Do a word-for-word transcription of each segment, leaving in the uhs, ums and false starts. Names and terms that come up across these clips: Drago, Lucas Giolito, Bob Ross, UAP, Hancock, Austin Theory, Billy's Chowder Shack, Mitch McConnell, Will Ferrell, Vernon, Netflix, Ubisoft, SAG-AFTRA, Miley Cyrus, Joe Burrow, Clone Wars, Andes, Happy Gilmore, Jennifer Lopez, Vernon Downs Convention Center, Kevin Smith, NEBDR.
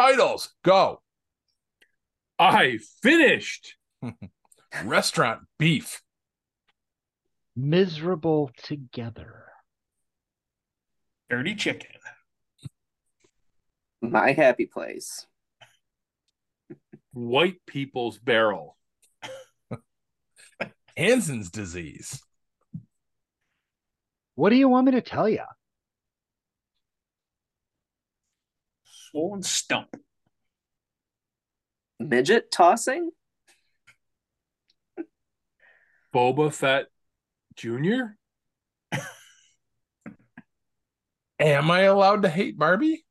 Titles, go. I finished. Restaurant Beef. Miserable Together. Dirty Chicken. My Happy Place. White People's Barrel. Hansen's Disease. What do you want me to tell you? Swollen Stump. Midget Tossing. Boba Fett Junior Am I allowed to hate Barbie?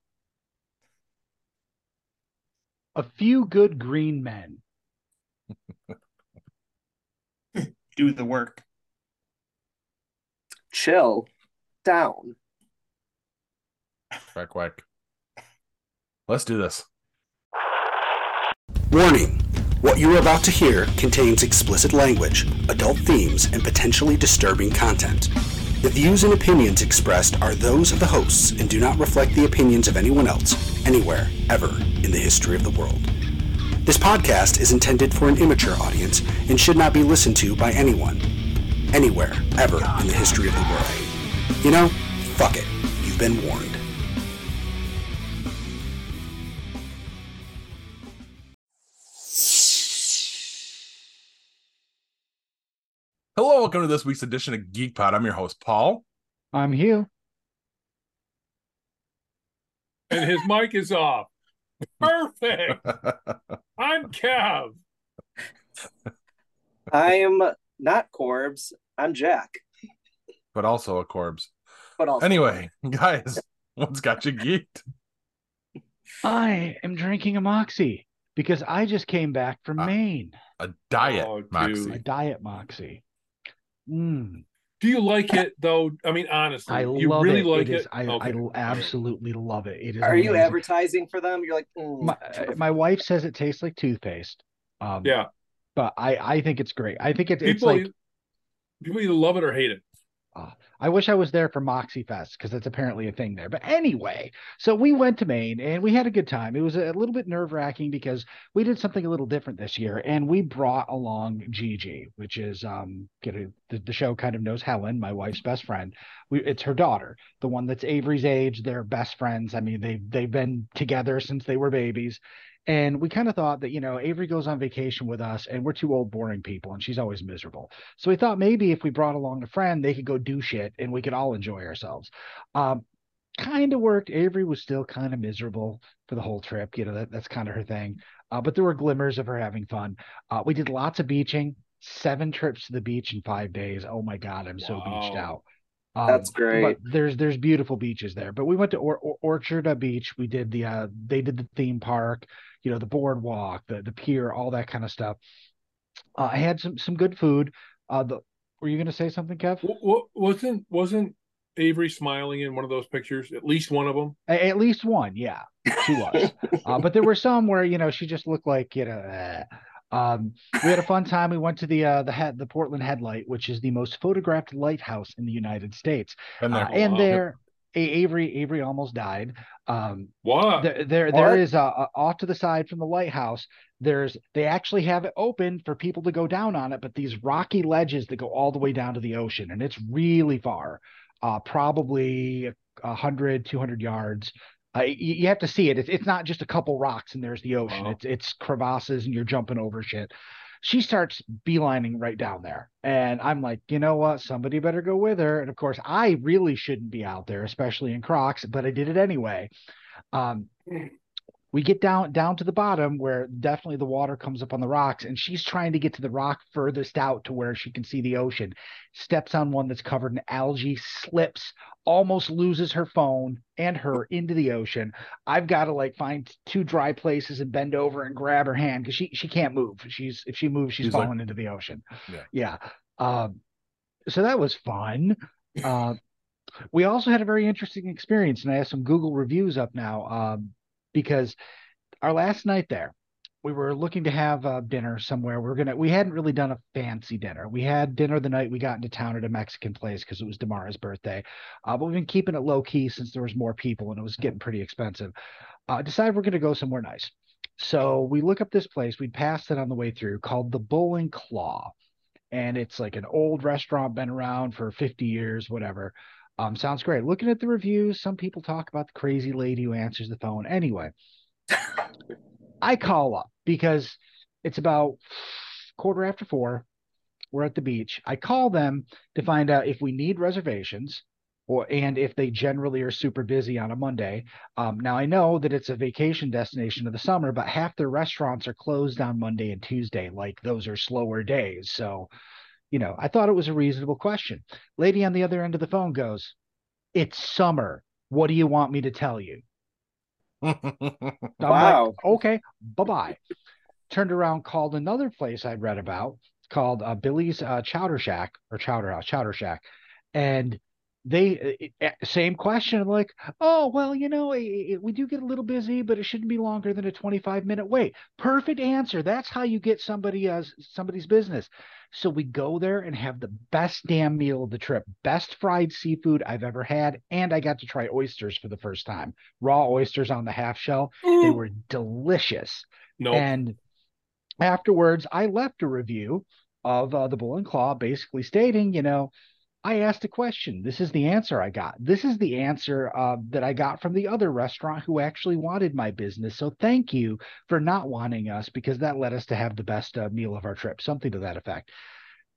A Few Good Green Men. Do the work. Chill down. Quack, quack. Let's do this. Warning. What you are about to hear contains explicit language, adult themes, and potentially disturbing content. The views and opinions expressed are those of the hosts and do not reflect the opinions of anyone else, anywhere, ever, in the history of the world. This podcast is intended for an immature audience and should not be listened to by anyone, anywhere, ever, in the history of the world. You know, fuck it. You've been warned. Hello, welcome to this week's edition of Geek Pod. I'm your host, Paul. I'm Hugh. And his mic is off. Perfect. I'm Kev. I am not Corbs. I'm Jack. But also a Corbs. But also. Anyway, guys, what's got you geeked? I am drinking a Moxie because I just came back from uh, Maine. A diet oh, Moxie. A diet Moxie. Mm. Do you like it though? I mean, honestly, I you love really it. like it. it? Is, I, okay. I absolutely love it. It is. Are amazing. You advertising for them? You're like, mm. my, my wife says it tastes like toothpaste. Um, yeah, but I, I think it's great. I think it, people, it's like people either love it or hate it. Uh, I wish I was there for Moxie Fest because that's apparently a thing there. But anyway, so we went to Maine and we had a good time. It was a little bit nerve wracking because we did something a little different this year, and we brought along Gigi, which is um, get a, the, the show kind of knows Helen, my wife's best friend. We, it's her daughter, the one that's Avery's age. They're best friends. I mean, they they've been together since they were babies. And we kind of thought that, you know, Avery goes on vacation with us and we're two old, boring people and she's always miserable. So we thought maybe if we brought along a friend, they could go do shit and we could all enjoy ourselves. Um, kind of worked. Avery was still kind of miserable for the whole trip. You know, that, that's kind of her thing. Uh, but there were glimmers of her having fun. Uh, we did lots of beaching, seven trips to the beach in five days. Oh, my God, I'm so wow. beached out. Um, That's great. But there's there's beautiful beaches there, but we went to or- or- Orchard Beach. We did the uh, they did the theme park, you know, the boardwalk, the the pier, all that kind of stuff. Uh, I had some some good food. Uh, the, were you going to say something, Kev? W- wasn't wasn't Avery smiling in one of those pictures? At least one of them. A- at least one, yeah, she was. uh, but there were some where you know she just looked like you know. Eh. Um, we had a fun time. We went to the uh, the head the Portland Headlight, which is the most photographed lighthouse in the United States. And there, uh, and there a- Avery Avery almost died. Um, what? There there, what? there is uh, uh, off to the side from the lighthouse. There's they actually have it open for people to go down on it, but these rocky ledges that go all the way down to the ocean, and it's really far, uh, probably one hundred, two hundred yards. Uh, you, you have to see it. It's, it's not just a couple rocks and there's the ocean. Wow. It's it's crevasses and you're jumping over shit. She starts beelining right down there. And I'm like, you know what? Somebody better go with her. And of course, I really shouldn't be out there, especially in Crocs, but I did it anyway. Um, we get down down to the bottom where definitely the water comes up on the rocks. And she's trying to get to the rock furthest out to where she can see the ocean. Steps on one that's covered in algae, slips, almost loses her phone and her into the ocean. I've got to like find two dry places and bend over and grab her hand because she she can't move. She's if she moves, she's, she's falling like, into the ocean. Yeah. yeah. Um, so that was fun. Uh, we also had a very interesting experience, and I have some Google reviews up now um, because our last night there, we were looking to have uh, dinner somewhere. We we're gonna. We hadn't really done a fancy dinner. We had dinner the night we got into town at a Mexican place because it was Damara's birthday. Uh, but we've been keeping it low key since there was more people and it was getting pretty expensive. uh, decide we're going to go somewhere nice. So we look up this place. We passed it on the way through, called the Bull and Claw. And it's like an old restaurant, been around for fifty years, whatever. Um, sounds great. Looking at the reviews, some people talk about the crazy lady who answers the phone. Anyway, I call up because it's about quarter after four. We're at the beach. I call them to find out if we need reservations or and if they generally are super busy on a Monday. Um, now, I know that it's a vacation destination of the summer, but half their restaurants are closed on Monday and Tuesday. Like, those are slower days. So, you know, I thought it was a reasonable question. Lady on the other end of the phone goes, "It's summer. What do you want me to tell you?" Wow. Like, okay, bye-bye. Turned around, called another place I'd read about, called uh, Billy's uh, Chowder Shack or Chowder House, Chowder Shack, and they uh, same question. I'm like, oh well, you know, it, it, we do get a little busy, but it shouldn't be longer than a twenty-five minute wait. Perfect answer. That's how you get somebody as uh, somebody's business. So we go there and have the best damn meal of the trip, best fried seafood I've ever had, and I got to try oysters for the first time. Raw oysters on the half shell. Mm. They were delicious. Nope. And afterwards, I left a review of uh, the Bull and Claw, basically stating, you know, I asked a question. This is the answer I got. This is the answer uh, that I got from the other restaurant who actually wanted my business. So thank you for not wanting us, because that led us to have the best uh, meal of our trip, something to that effect.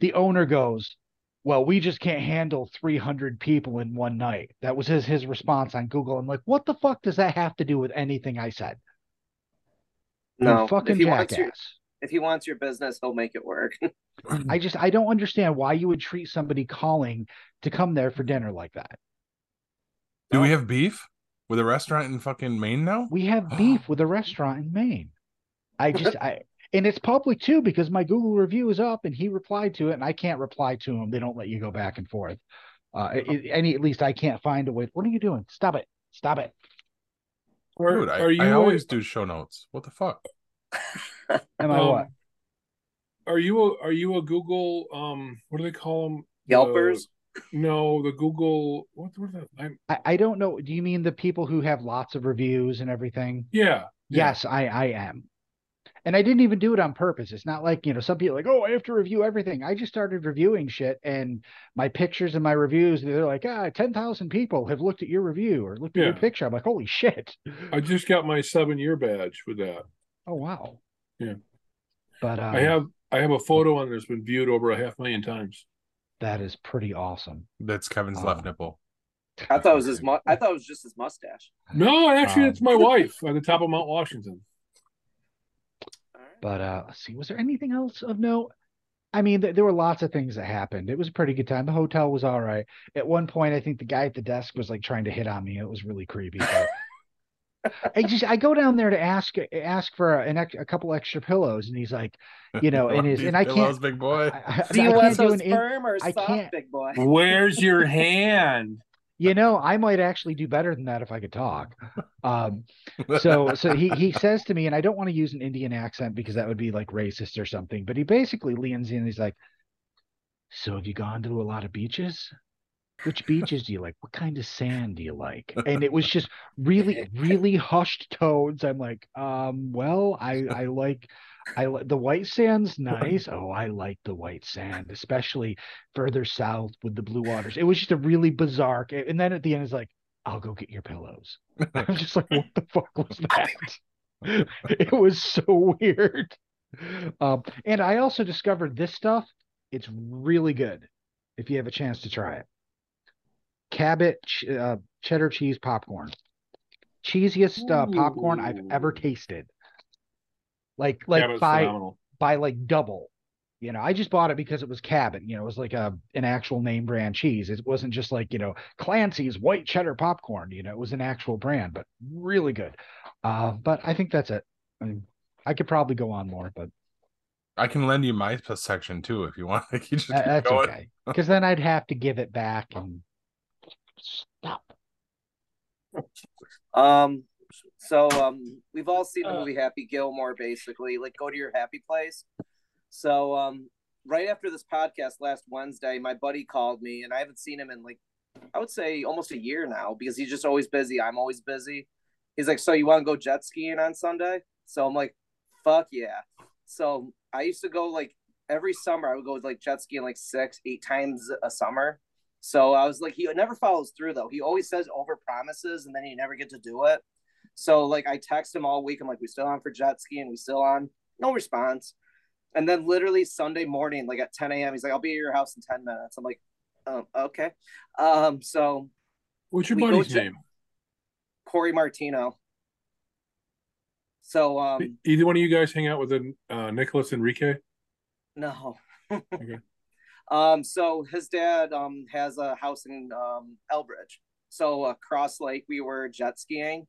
The owner goes, well, we just can't handle three hundred people in one night. That was his, his response on Google. I'm like, what the fuck does that have to do with anything I said? No, fucking jackass. If he wants your business, he'll make it work. I just, I don't understand why you would treat somebody calling to come there for dinner like that. Do no. we have beef with a restaurant in fucking Maine now? We have beef with a restaurant in Maine. I just, I, and it's public too, because my Google review is up and he replied to it and I can't reply to him. They don't let you go back and forth. Uh, it, any, at least I can't find a way. What are you doing? Stop it. Stop it. Dude, I, are you I always do show notes. What the fuck? Am I um, what? Are you a, are you a Google um what do they call them? Yelpers? Uh, no, the Google what were that? I'm, I I don't know. Do you mean the people who have lots of reviews and everything? Yeah. Yes, yeah. I I am. And I didn't even do it on purpose. It's not like, you know, some people are like, oh, I have to review everything. I just started reviewing shit, and my pictures and my reviews, they're like, ah, ten thousand people have looked at your review or looked at yeah. your picture. I'm like, holy shit. I just got my seven-year badge with that. Oh, wow. Yeah. But um, I have I have a photo on that's been viewed over a half million times. That is pretty awesome. That's Kevin's um, left nipple. I thought it was his. Mu- I thought it was just his mustache. No, actually, um, it's my wife on the top of Mount Washington. But uh, let's see, was there anything else of note? I mean, th- there were lots of things that happened. It was a pretty good time. The hotel was all right. At one point, I think the guy at the desk was like trying to hit on me. It was really creepy. But... I just I go down there to ask ask for an ex, a couple extra pillows, and he's like, you know, and his and I pillows, can't big boy. I, I, do you want some sperm or soft, big boy? Where's your hand? You know, I might actually do better than that if I could talk. Um, so so he he says to me, and I don't want to use an Indian accent because that would be like racist or something. But he basically leans in, and he's like, "So have you gone to a lot of beaches? Which beaches do you like? What kind of sand do you like?" And it was just really, really hushed tones. I'm like, um, well, I, I like, I like the white sand's nice. Oh, I like the white sand, especially further south with the blue waters. It was just a really bizarre. And then at the end, it's like, I'll go get your pillows. I was just like, what the fuck was that? It was so weird. Um, and I also discovered this stuff. It's really good if you have a chance to try it. Cabot uh, cheddar cheese popcorn, cheesiest uh, popcorn I've ever tasted. Like like Cabot's by phenomenal. By like double. You know, I just bought it because it was Cabot. You know, it was like a an actual name brand cheese. It wasn't just like, you know, Clancy's white cheddar popcorn. You know, it was an actual brand, but really good. Uh, but I think that's it. I mean, I could probably go on more, but. I can lend you my section too if you want. Like, you just that, that's going. Okay. Because then I'd have to give it back and. Stop. Um. So um, we've all seen the movie Happy Gilmore. Basically, like, go to your happy place. So um, right after this podcast last Wednesday, my buddy called me, and I haven't seen him in like I would say almost a year now because he's just always busy. I'm always busy, he's like, so you want to go jet skiing on Sunday? So I'm like, fuck yeah. So I used to go like every summer, I would go with like jet skiing like six, eight times a summer. So I was like, he never follows through though. He always says over promises and then you never get to do it. So like I text him all week. I'm like, we still on for jet skiing? We still on? No response. And then literally Sunday morning, like at ten a.m., he's like, I'll be at your house in ten minutes. I'm like, um, okay. Um, so. What's your buddy's name? Corey Martino. So. Um, Either one of you guys hang out with uh, Nicholas Enrique? No. Okay. Um, so his dad um, has a house in um, Elbridge. So across lake, we were jet skiing.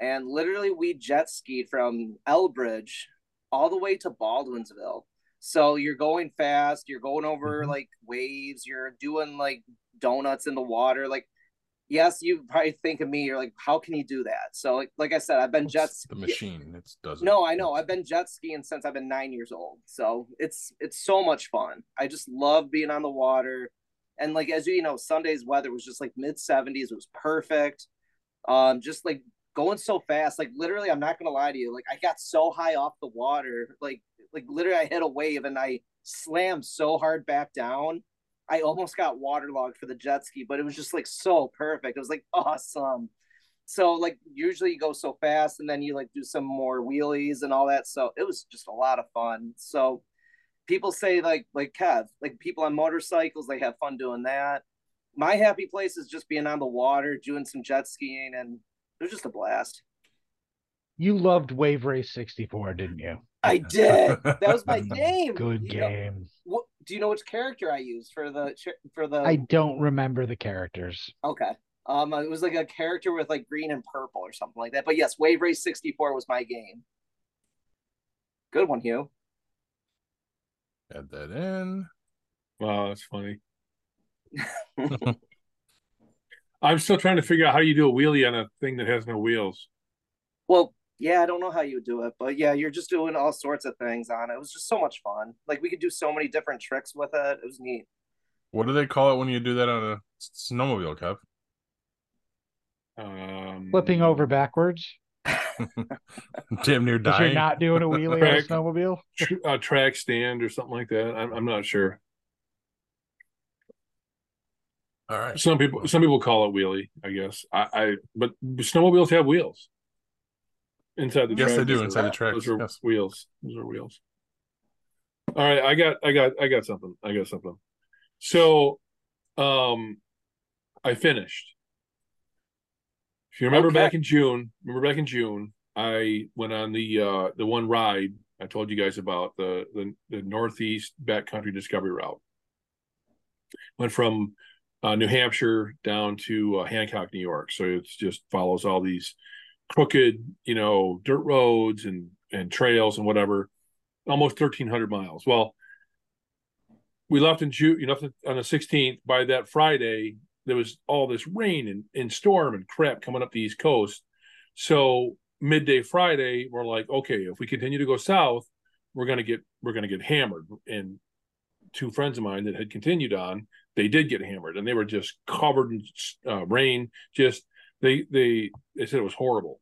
And literally we jet skied from Elbridge all the way to Baldwinsville. So you're going fast, you're going over like waves, you're doing like donuts in the water. Like, yes, you probably think of me, you're like, how can you do that? So like, like I said, I've been jet skiing. The machine that doesn't. No, I know. I've been jet skiing since I've been nine years old. So it's, it's so much fun. I just love being on the water. And like, as you know, Sunday's weather was just like mid seventies. It was perfect. Um, just like, going so fast, like literally, I'm not gonna lie to you. Like I got so high off the water, like like literally, I hit a wave and I slammed so hard back down, I almost got waterlogged for the jet ski. But it was just like so perfect. It was like awesome. So like usually you go so fast and then you like do some more wheelies and all that. So it was just a lot of fun. So people say like like Kev, like people on motorcycles, they have fun doing that. My happy place is just being on the water, doing some jet skiing and. It was just a blast. You loved Wave Race sixty-four, didn't you? I did. That was my game. Good you game. Know, what, do you know which character I used for the for the? I don't remember the characters. Okay. Um, it was like a character with like green and purple or something like that. But yes, Wave Race sixty-four was my game. Good one, Hugh. Add that in. Wow, that's funny. I'm still trying to figure out how you do a wheelie on a thing that has no wheels. Well, yeah, I don't know how you do it, but yeah, you're just doing all sorts of things on it. It was just so much fun. Like we could do so many different tricks with it. It was neat. What do they call it when you do that on a snowmobile, Kev? Um, Flipping over backwards. Damn near dying. You're not doing a wheelie track, on a snowmobile? Tr- a track stand or something like that. I'm, I'm not sure. All right. Some people, some people call it wheelie, I guess. I, I but snowmobiles have wheels inside the. Yes, track. They do those inside are, the track. Those are yes. wheels. Those are wheels. All right, I got, I got, I got something. I got something. So, um, I finished. If you remember okay. back in June, remember back in June, I went on the uh, the one ride I told you guys about, the the, the Northeast Backcountry Discovery Route. Went from Uh, New Hampshire down to uh, Hancock, New York. So it just follows all these crooked, you know, dirt roads and, and trails and whatever, almost thirteen hundred miles. Well, we left in June, you know, on the sixteenth. By that Friday, there was all this rain and, and storm and crap coming up the East Coast. So midday Friday, we're like, okay, if we continue to go south, we're going to get, we're going to get hammered. And two friends of mine that had continued on, they did get hammered, and they were just covered in uh, rain. Just they they they said it was horrible.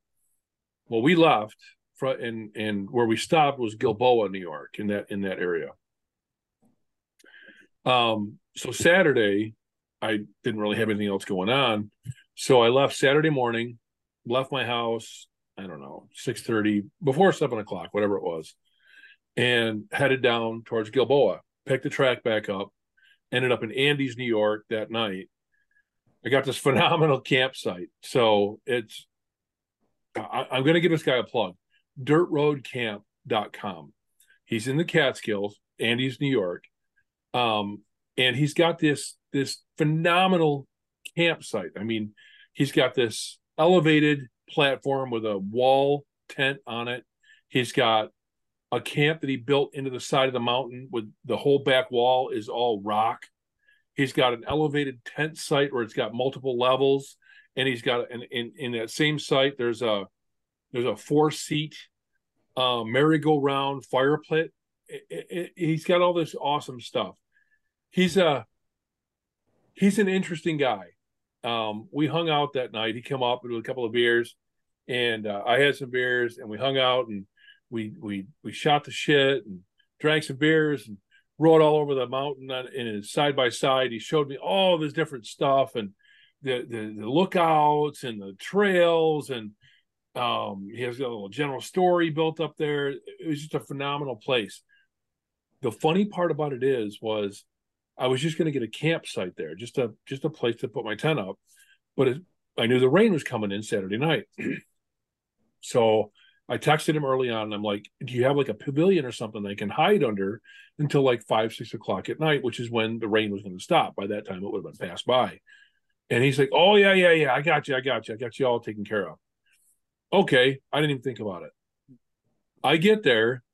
Well, we left, and and where we stopped was Gilboa, New York, in that in that area. Um. So Saturday, I didn't really have anything else going on, so I left Saturday morning, left my house. I don't know, six thirty before seven o'clock, whatever it was, and headed down towards Gilboa. Picked the track back up. Ended up in Andes, New York that night. I got this phenomenal campsite. So it's, I, I'm going to give this guy a plug. dirt road camp dot com. He's in the Catskills, Andes, New York. Um, and he's got this, this phenomenal campsite. I mean, he's got this elevated platform with a wall tent on it. He's got a camp that he built into the side of the mountain with the whole back wall is all rock. He's got an elevated tent site where it's got multiple levels. And he's got an, in, in that same site, there's a, there's a four seat uh, merry-go-round fire pit. It, it, it, he's got all this awesome stuff. He's a, he's an interesting guy. Um, we hung out that night. He came up with a couple of beers and uh, I had some beers, and we hung out, and we we we shot the shit and drank some beers and rode all over the mountain on, in his side by side. He showed me all of his different stuff and the the, the lookouts and the trails, and um, he has a little general store built up there. It was just a phenomenal place. The funny part about it is was I was just going to get a campsite there, just a just a place to put my tent up, but it, I knew the rain was coming in Saturday night. So I texted him early on, and I'm like, do you have like a pavilion or something they can hide under until like five, six o'clock at night, which is when the rain was going to stop. By that time, it would have been passed by. And he's like, oh, yeah, yeah, yeah, I got you, I got you, I got you all taken care of. Okay, I didn't even think about it. I get there,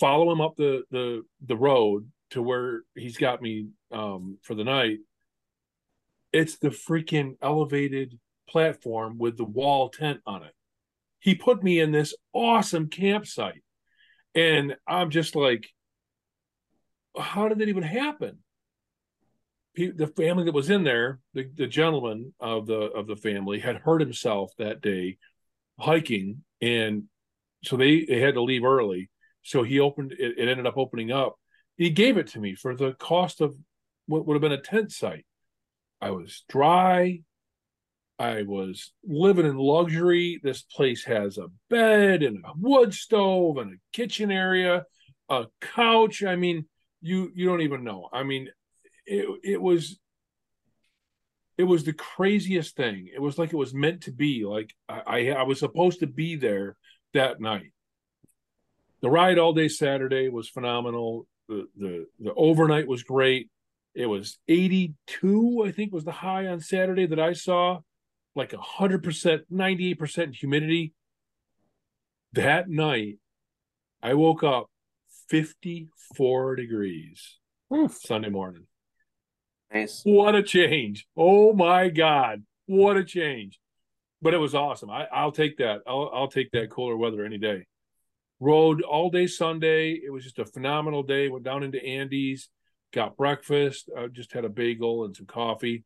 follow him up the the, the road to where he's got me um, for the night. It's the freaking elevated platform with the wall tent on it. He put me in this awesome campsite, and I'm just like, how did that even happen? He, the family that was in there, the, the gentleman of the of the family had hurt himself that day hiking, and so they, they had to leave early. So he opened it, it ended up opening up. He gave it to me for the cost of what would have been a tent site. I was dry. I was living in luxury. This place has a bed and a wood stove and a kitchen area, a couch. I mean, you you don't even know. I mean, it it was it was the craziest thing. It was like it was meant to be. Like I, I, I was supposed to be there that night. The ride all day Saturday was phenomenal. The the the overnight was great. It was eighty-two, I think, was the high on Saturday that I saw. Like one hundred percent, ninety-eight percent humidity. That night, I woke up fifty-four degrees. Oof. Sunday morning. Nice. What a change. Oh, my God. What a change. But it was awesome. I, I'll take that. I'll, I'll take that cooler weather any day. Rode all day Sunday. It was just a phenomenal day. Went down into Andes, got breakfast. I just had a bagel and some coffee.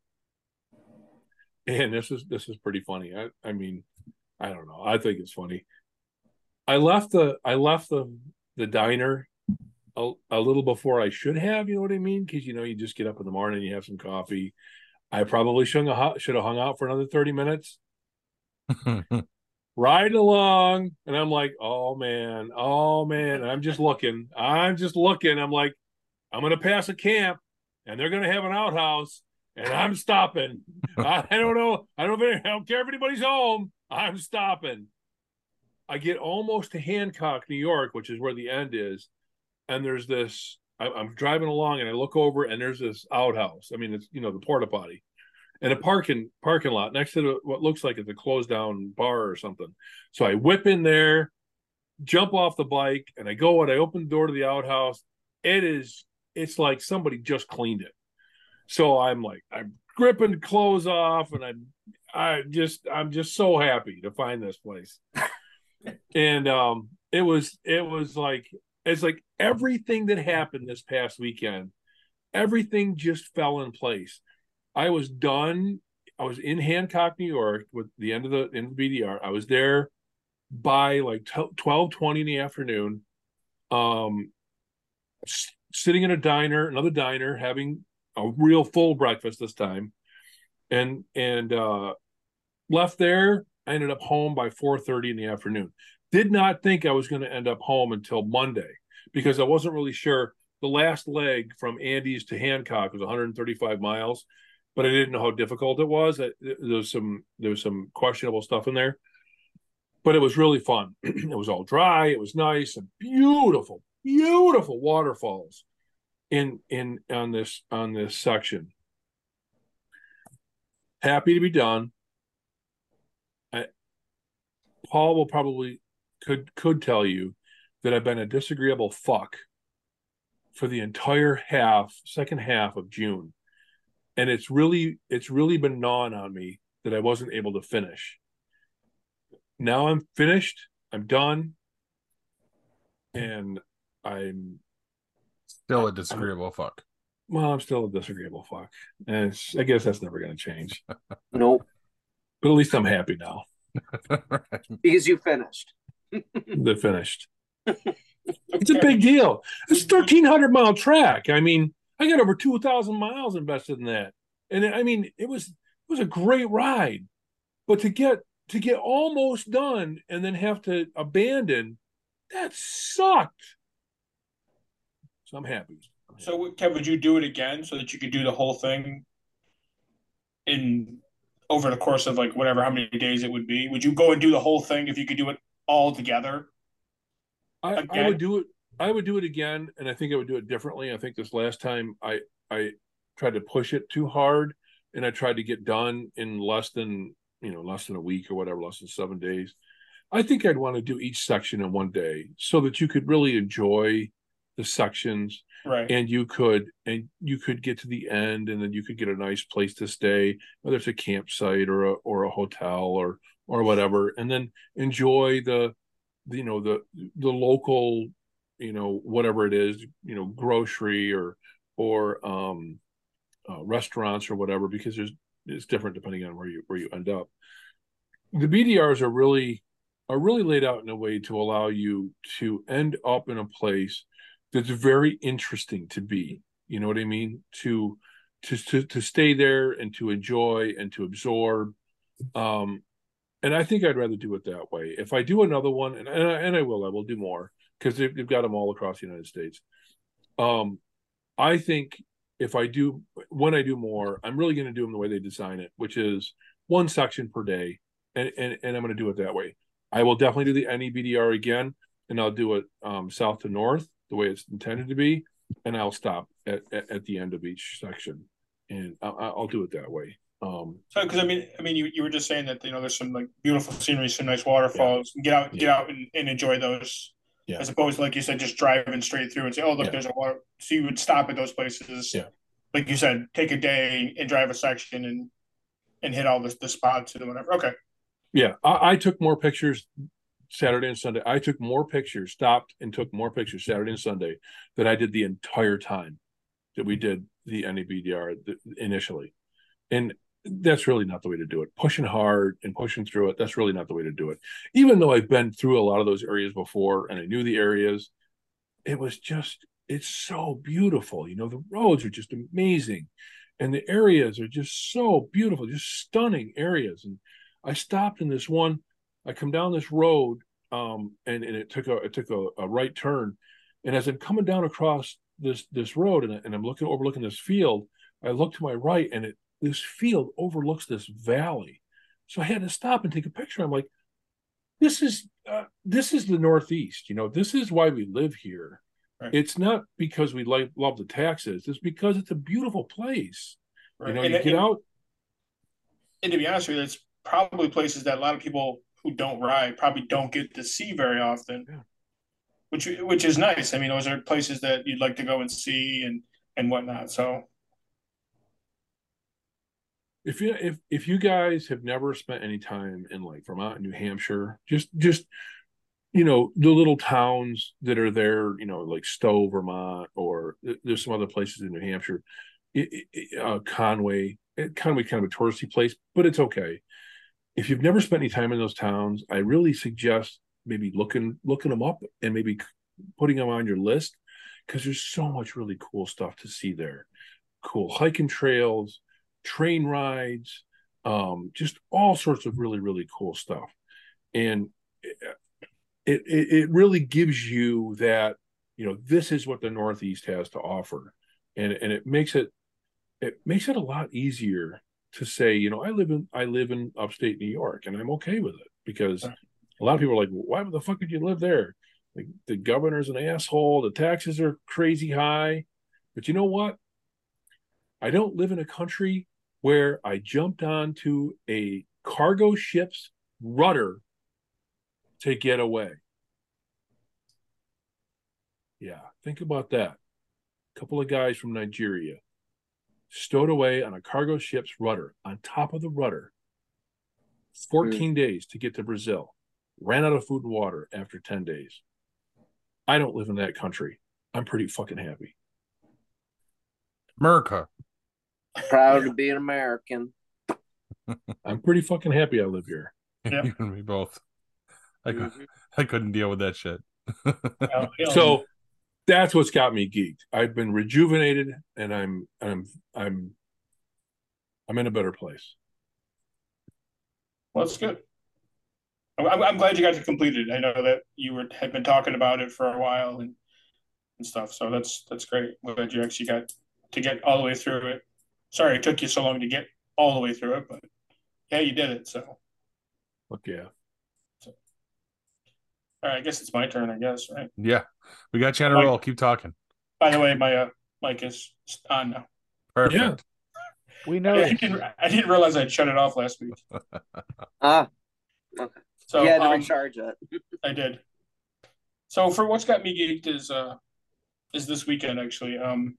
And this is this is pretty funny. I, I mean, I don't know. I think it's funny. I left the I left the the diner a, a little before I should have. You know what I mean? Because you know you just get up in the morning, you have some coffee. I probably shouldn't have, should have hung out for another thirty minutes. Ride along, and I'm like, oh man, oh man. And I'm just looking. I'm just looking. I'm like, I'm gonna pass a camp, and they're gonna have an outhouse. And I'm stopping. I don't know. I don't, I don't care if anybody's home. I'm stopping. I get almost to Hancock, New York, which is where the end is. And there's this, I, I'm driving along and I look over and there's this outhouse. I mean, it's, you know, the porta potty and a parking parking lot next to what looks like it's a closed down bar or something. So I whip in there, jump off the bike, and I go and I open the door to the outhouse. It is, it's like somebody just cleaned it. So I'm like, I'm gripping clothes off, and I'm, I just, I'm just so happy to find this place. And um, it was, it was like, it's like everything that happened this past weekend, everything just fell in place. I was done. I was in Hancock, New York, with the end of the end of the B D R. I was there by like twelve twenty in the afternoon, um, sitting in a diner, another diner, having a real full breakfast this time, and and uh, left there. I ended up home by four thirty in the afternoon. Did not think I was going to end up home until Monday because I wasn't really sure. The last leg from Andes to Hancock was one hundred thirty-five miles, but I didn't know how difficult it was. I, there was some there was some questionable stuff in there, but it was really fun. It was all dry. It was nice and beautiful, beautiful waterfalls in in on this on this section. Happy to be done. I, Paul will probably could could tell you that I've been a disagreeable fuck for the entire half second half of June, and it's really it's really been gnawing on me that I wasn't able to finish. Now I'm finished, I'm done, and I'm still a disagreeable I'm, fuck. Well, I'm still a disagreeable fuck. And it's, I guess that's never going to change. Nope. But at least I'm happy now. Right. Because you finished. They're finished. It's a big deal. It's a thirteen hundred mile track. I mean, I got over two thousand miles invested in that. And I mean, it was it was a great ride. But to get to get almost done and then have to abandon, that sucked. So I'm happy. I'm happy. So, Kev, would you do it again so that you could do the whole thing in over the course of like whatever, how many days it would be? Would you go and do the whole thing if you could do it all together? I, I would do it. I would do it again, and I think I would do it differently. I think this last time I I tried to push it too hard, and I tried to get done in less than you know less than a week or whatever, less than seven days. I think I'd want to do each section in one day so that you could really enjoy the sections, right? And you could and you could get to the end, and then you could get a nice place to stay, whether it's a campsite or a or a hotel or or whatever, and then enjoy the. you know, the, the local, you know, whatever it is, you know, grocery or, or um, uh, restaurants or whatever, because there's, it's different depending on where you, where you end up. The B D Rs are really, are really laid out in a way to allow you to end up in a place that's very interesting to be, you know what I mean? To, to, to, to stay there and to enjoy and to absorb, um, and I think I'd rather do it that way. If I do another one, and and I, and I will, I will do more because they've, they've got them all across the United States. Um, I think if I do, when I do more, I'm really going to do them the way they design it, which is one section per day, and and, and I'm going to do it that way. I will definitely do the N E B D R again, and I'll do it um, south to north the way it's intended to be, and I'll stop at, at, at the end of each section, and I'll, I'll do it that way. Um, so, because I mean, I mean, you, you were just saying that you know there's some like beautiful scenery, some nice waterfalls. Yeah. Get out, yeah. get out, and, and enjoy those. Yeah. As opposed to like you said, just driving straight through and say, "Oh, look, yeah. there's a water." So you would stop at those places. Yeah. Like you said, take a day and drive a section and and hit all the the spots and whatever. Okay. Yeah, I, I took more pictures Saturday and Sunday. I took more pictures, stopped and took more pictures Saturday and Sunday than I did the entire time that we did the N E B D R initially, and. That's really not the way to do it. Pushing hard and pushing through it, that's really not the way to do it. Even though I've been through a lot of those areas before and I knew the areas, it was just, it's so beautiful. You know, the roads are just amazing. And the areas are just so beautiful, just stunning areas. And I stopped in this one, I come down this road um, and, and it took a it took a, a right turn. And as I'm coming down across this this road and, and I'm looking overlooking this field, I look to my right and it this field overlooks this valley. So I had to stop and take a picture. I'm like, this is, uh, this is the Northeast, you know, this is why we live here. Right. It's not because we like love the taxes. It's because it's a beautiful place. Right. You know, and, you get and, out. And to be honest with you, it's probably places that a lot of people who don't ride probably don't get to see very often, yeah. which, which is nice. I mean, those are places that you'd like to go and see and, and whatnot. So, If you if if you guys have never spent any time in like Vermont, New Hampshire, just just you know the little towns that are there, you know, like Stowe, Vermont, or there's some other places in New Hampshire, it, it, uh, Conway, it, Conway kind of a touristy place, but it's okay. If you've never spent any time in those towns, I really suggest maybe looking looking them up and maybe putting them on your list because there's so much really cool stuff to see there, cool hiking trails. Train rides, um, just all sorts of really, really cool stuff. And it, it it really gives you that, you know, this is what the Northeast has to offer. And and it makes it it makes it a lot easier to say, you know, I live in I live in upstate New York and I'm okay with it because a lot of people are like, well, why the fuck did you live there? Like the governor's an asshole, the taxes are crazy high. But you know what? I don't live in a country where I jumped onto a cargo ship's rudder to get away. Yeah, think about that. A couple of guys from Nigeria stowed away on a cargo ship's rudder, on top of the rudder, fourteen mm. days to get to Brazil, ran out of food and water after ten days. I don't live in that country. I'm pretty fucking happy. America. Proud yeah. to be an American. I'm pretty fucking happy I live here. Yep. You and me both. I, mm-hmm. I couldn't deal with that shit. So that's what's got me geeked. I've been rejuvenated, and I'm I'm I'm I'm in a better place. Well, that's good. I'm, I'm glad you guys have completed. I know that you were had been talking about it for a while and and stuff. So that's that's great. I'm glad you actually got to get all the way through it. Sorry it took you so long to get all the way through it, but yeah, you did it. So look, yeah. So. All right, I guess it's my turn. I guess right. Yeah, we got you on a roll. Keep talking. By the way, my uh, mic is on now. Perfect. Yeah. We know. I didn't, I didn't realize I'd shut it off last week. Ah. Okay. So yeah, to um, recharge it. I did. So for what's got me geeked is uh is this weekend actually. Um,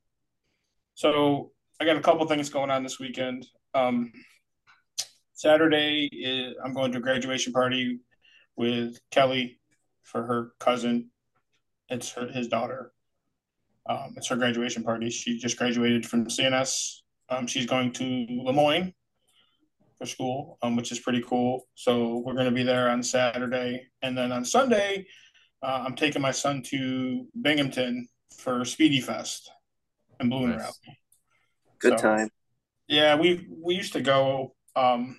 so I got a couple things going on this weekend. Um, Saturday, is, I'm going to a graduation party with Kelly for her cousin. It's her, his daughter. Um, it's her graduation party. She just graduated from C N S. Um, she's going to Lemoyne for school, um, which is pretty cool. So we're going to be there on Saturday. And then on Sunday, uh, I'm taking my son to Binghamton for Speedy Fest and Balloon Nice. Rally. Good so, time. Yeah, we we used to go um,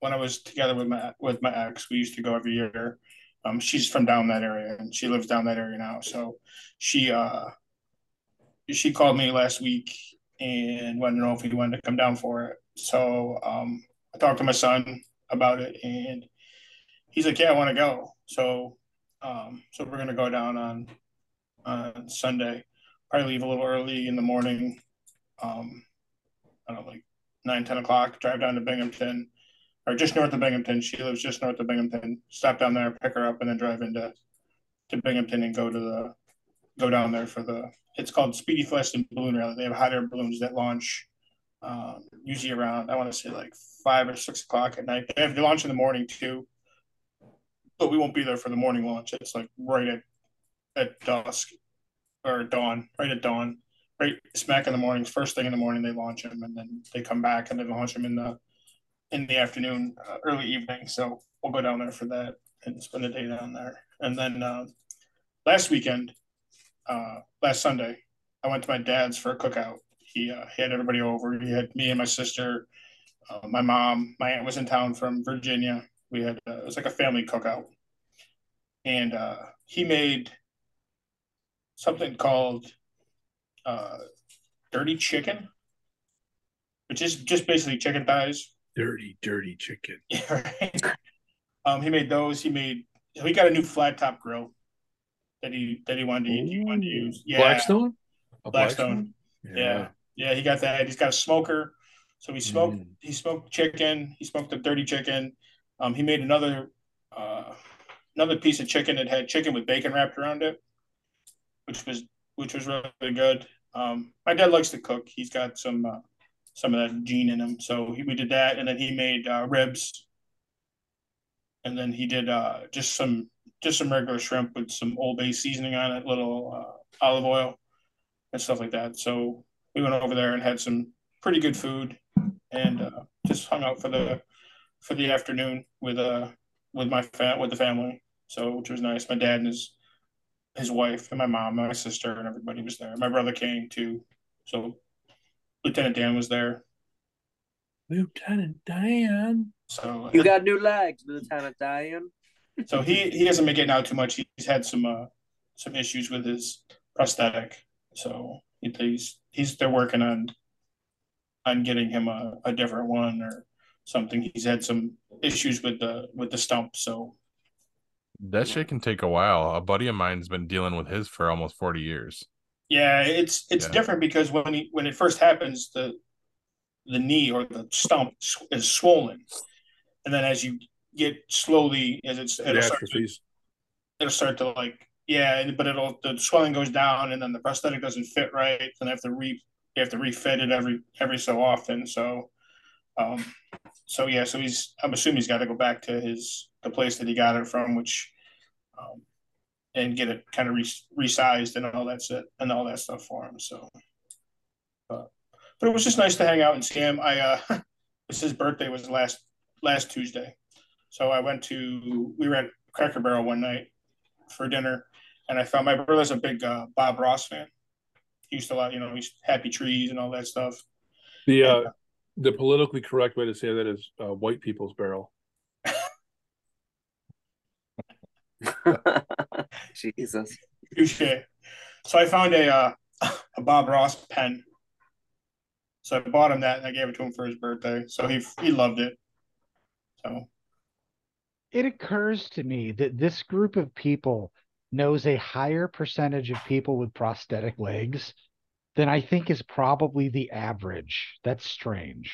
when I was together with my with my ex. We used to go every year. Um, she's from down that area, and she lives down that area now. So she uh, she called me last week and wanted to know if he wanted to come down for it. So um, I talked to my son about it, and he's like, "Yeah, I want to go." So um, so we're gonna go down on on Sunday. Probably leave a little early in the morning. Um, I don't know, like nine, ten o'clock, drive down to Binghamton, or just north of Binghamton. She lives just north of Binghamton. Stop down there, pick her up, and then drive into to Binghamton and go to the, go down there for the, it's called Speedy Fest and Balloon Rally. They have hot air balloons that launch um, usually around, I want to say like five or six o'clock at night. They have, they launch in the morning too, but we won't be there for the morning launch. It's like right at, at dusk or dawn, right at dawn. Right smack in the mornings, first thing in the morning, they launch them, and then they come back and they launch them in the in the afternoon, uh, early evening. So we'll go down there for that and spend the day down there. And then uh, last weekend, uh, last Sunday, I went to my dad's for a cookout. He, uh, he had everybody over. He had me and my sister, uh, my mom. My aunt was in town from Virginia. We had uh, it was like a family cookout, and uh, he made something called. Uh, dirty chicken, which is just basically chicken thighs. Dirty, dirty chicken. Yeah, right? Um, he made those. He made. We got a new flat top grill that he that he wanted to, he wanted to use. Yeah. Blackstone. A Blackstone. Blackstone? Yeah. yeah, yeah. He got that. He's got a smoker, so he smoked. Mm. He smoked chicken. He smoked the dirty chicken. Um, he made another uh, another piece of chicken that had chicken with bacon wrapped around it, which was which was really good. Um, my dad likes to cook. He's got some uh, some of that gene in him. So he, we did that, and then he made uh, ribs, and then he did uh, just some just some regular shrimp with some Old Bay seasoning on it, little uh, olive oil and stuff like that. So we went over there and had some pretty good food, and uh, just hung out for the for the afternoon with uh with my fam- with the family. So which was nice. My dad and his. His wife and my mom, and my sister, and everybody was there. My brother came too, so Lieutenant Dan was there. Lieutenant Dan, so you got new legs, Lieutenant Dan. So he he hasn't been getting out too much. He's had some uh, some issues with his prosthetic, so he's he's they're working on on getting him a, a different one or something. He's had some issues with the with the stump, so. That shit can take a while. A buddy of mine's been dealing with his for almost forty years. Yeah, it's it's yeah. different because when he, when it first happens, the the knee or the stump is swollen, and then as you get slowly, as it's it'll, yeah, start, to, it'll start to like yeah, but it'll the swelling goes down, and then the prosthetic doesn't fit right, and they have to re they have to refit it every every so often. So, um, so yeah, so he's I'm assuming he's got to go back to his. The place that he got it from, which, um, and get it kind of re- resized and all that shit and all that stuff for him. So, uh, but it was just nice to hang out and see him. I, uh, his birthday was last last Tuesday, So I went to, we were at Cracker Barrel one night for dinner, and I found my brother's a big uh, Bob Ross fan. He used to like, you know, he's Happy Trees and all that stuff. The uh, and, uh, the politically correct way to say that is uh, white people's barrel. Jesus. Touché. So I found a uh, a Bob Ross pen. So I bought him that, and I gave it to him for his birthday. So he he loved it. So it occurs to me that this group of people knows a higher percentage of people with prosthetic legs than I think is probably the average. That's strange.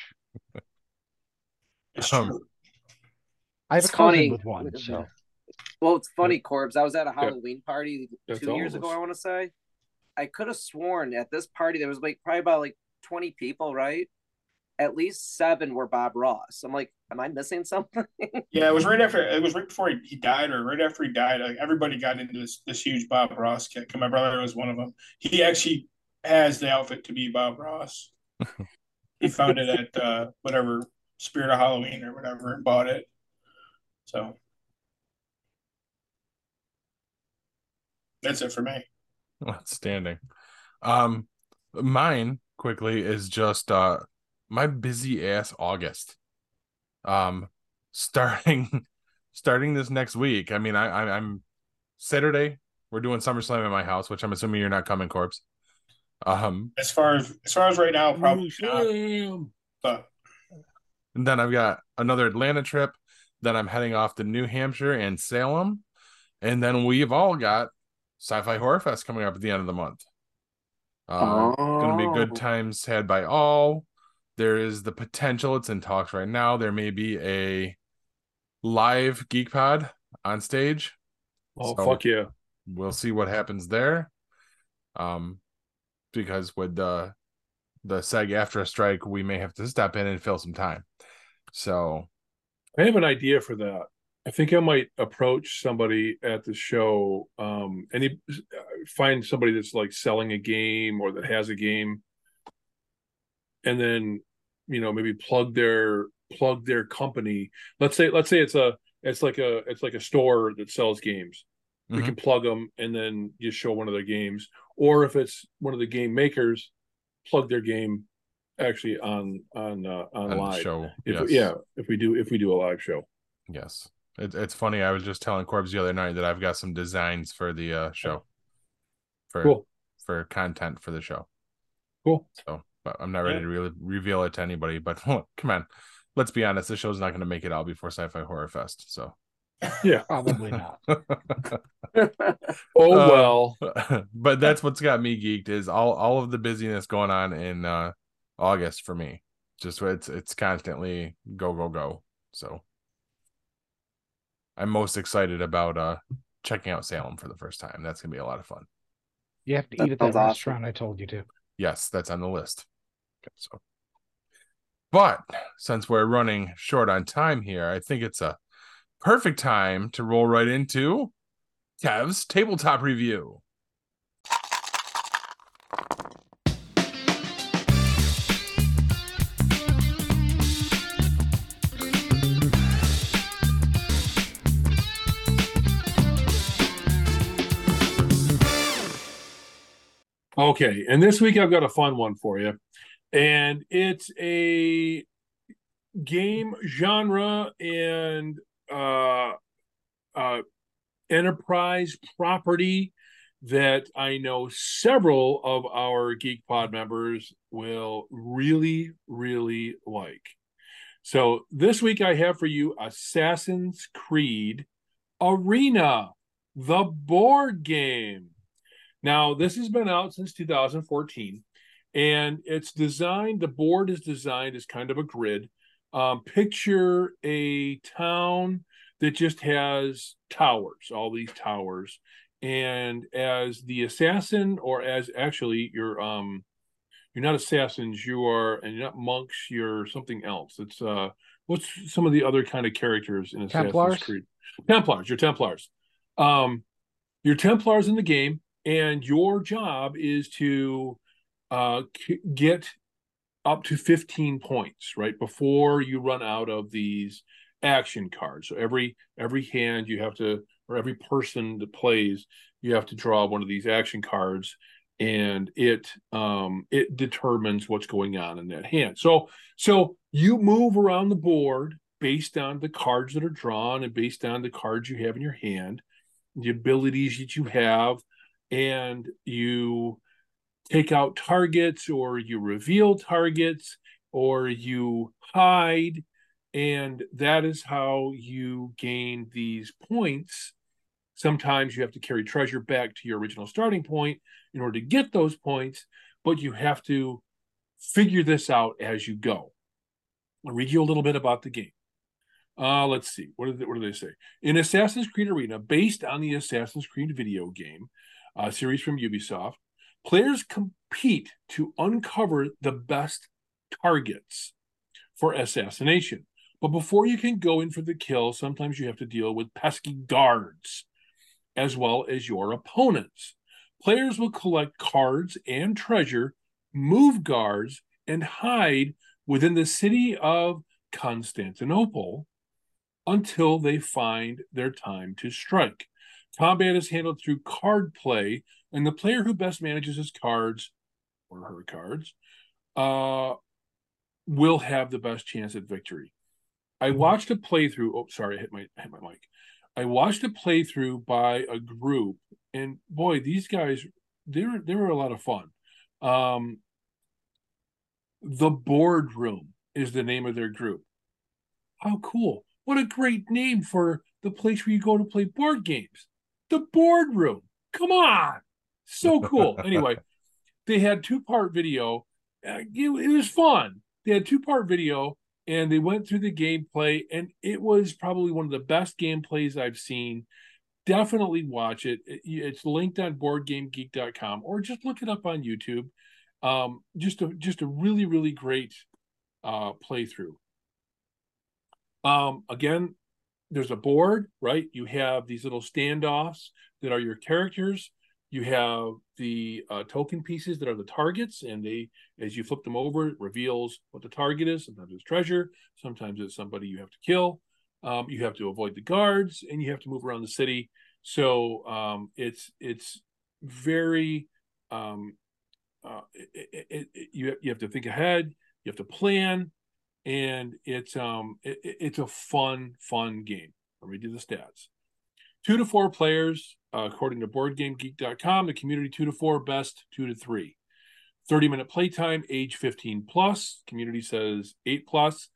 It's true. Um, I have it's a cousin with one. So. Well, it's funny, Corbs. I was at a Halloween yeah. party two That's years almost. ago, I want to say. I could have sworn at this party there was like probably about like twenty people, right? At least seven were Bob Ross. I'm like, am I missing something? Yeah, it was right after. It was right before he, he died, or right after he died. Like, everybody got into this this huge Bob Ross kick, and my brother was one of them. He actually has the outfit to be Bob Ross. He found it at uh, whatever Spirit of Halloween or whatever, and bought it. So that's it for me. Outstanding. Um, mine quickly is just uh my busy ass August. Um, starting starting this next week. I mean, I, I I'm Saturday. We're doing SummerSlam at my house, which I'm assuming you're not coming, Corpse. Um, as far as as far as right now, probably not. But and then I've got another Atlanta trip. Then I'm heading off to New Hampshire and Salem, and then we've all got Sci-Fi Horror Fest coming up at the end of the month. Uh, oh. Going to be good times had by all. There is the potential, it's in talks right now, there may be a live Geek Pod on stage. Oh, so fuck yeah. We'll see what happens there. Um, because with the, the SAG-AFTRA strike, we may have to step in and fill some time. So I have an idea for that. I think I might approach somebody at the show. Um, any find somebody that's like selling a game or that has a game, and then you know maybe plug their plug their company. Let's say let's say it's a it's like a it's like a store that sells games. Mm-hmm. We can plug them and then you show one of their games. Or if it's one of the game makers, plug their game actually on on uh, on and live show. If, yes. Yeah, if we do if we do a live show. Yes. It, it's funny. I was just telling Corbs the other night that I've got some designs for the uh, show, for cool. for content for the show. Cool. So, but I'm not ready yeah. to re- reveal it to anybody. But look, come on, let's be honest. The show's not going to make it out before Sci-Fi Horror Fest. So, yeah, probably not. oh well. Um, but that's what's got me geeked is all all of the busyness going on in uh, August for me. Just it's it's constantly go go go. So. I'm most excited about uh, checking out Salem for the first time. That's going to be a lot of fun. You have to that eat at that awesome. restaurant I told you to. Yes, that's on the list. Okay, so, but since we're running short on time here, I think it's a perfect time to roll right into Kev's Tabletop Review. Okay, and this week I've got a fun one for you, and it's a game genre and uh, uh, enterprise property that I know several of our Geek Pod members will really, really like. So this week I have for you Assassin's Creed Arena, the board game. Now, this has been out since two thousand fourteen, and it's designed, the board is designed as kind of a grid. Um, picture a town that just has towers, all these towers. And as the assassin, or as actually you're, um, you're not assassins, you are, and you're not monks, you're something else. It's, uh, what's some of the other kind of characters in Assassin's Creed? Templars, you're Templars. Um, you're Templars in the game. And your job is to uh, c- get up to fifteen points, right, before you run out of these action card. So every every hand you have to, or every person that plays, you have to draw one of these action cards, and it um, it determines what's going on in that hand. So so you move around the board based on the cards that are drawn and based on the cards you have in your hand, the abilities that you have, and you take out targets, or you reveal targets, or you hide. And that is how you gain these points. Sometimes you have to carry treasure back to your original starting point in order to get those points, but you have to figure this out as you go. I'll read you a little bit about the game. Uh, let's see. What do they, what do they say? In Assassin's Creed Arena, based on the Assassin's Creed video game uh, series from Ubisoft, players compete to uncover the best targets for assassination. But before you can go in for the kill, sometimes you have to deal with pesky guards, as well as your opponents. Players will collect cards and treasure, move guards, and hide within the city of Constantinople until they find their time to strike. Combat is handled through card play, and the player who best manages his cards, or her cards, uh, will have the best chance at victory. I watched a playthrough. Oh, sorry, I hit my hit my mic. I watched a playthrough by a group, and boy, these guys, they were they were a lot of fun. Um, The Boardroom is the name of their group. How cool! What a great name for the place where you go to play board games. The Boardroom. Come on, so cool. Anyway, they had two part video. It, it was fun. They had two part video. And they went through the gameplay, and it was probably one of the best gameplays I've seen. Definitely watch it. It's linked on board game geek dot com, or just look it up on YouTube. Um, just a just a really, really great uh, playthrough. Um, again, there's a board, right? You have these little standoffs that are your characters. You have the uh, token pieces that are the targets, and they, as you flip them over, it reveals what the target is. Sometimes it's treasure. Sometimes it's somebody you have to kill. Um, you have to avoid the guards, and you have to move around the city. So um, it's it's very um, uh, it, it, it, you you have to think ahead. You have to plan, and it's um it, it's a fun fun game. Let me do the stats. Two to four players, uh, according to board game geek dot com, the community two to four, best two to three. thirty minute playtime, age fifteen plus. Community says eight plus.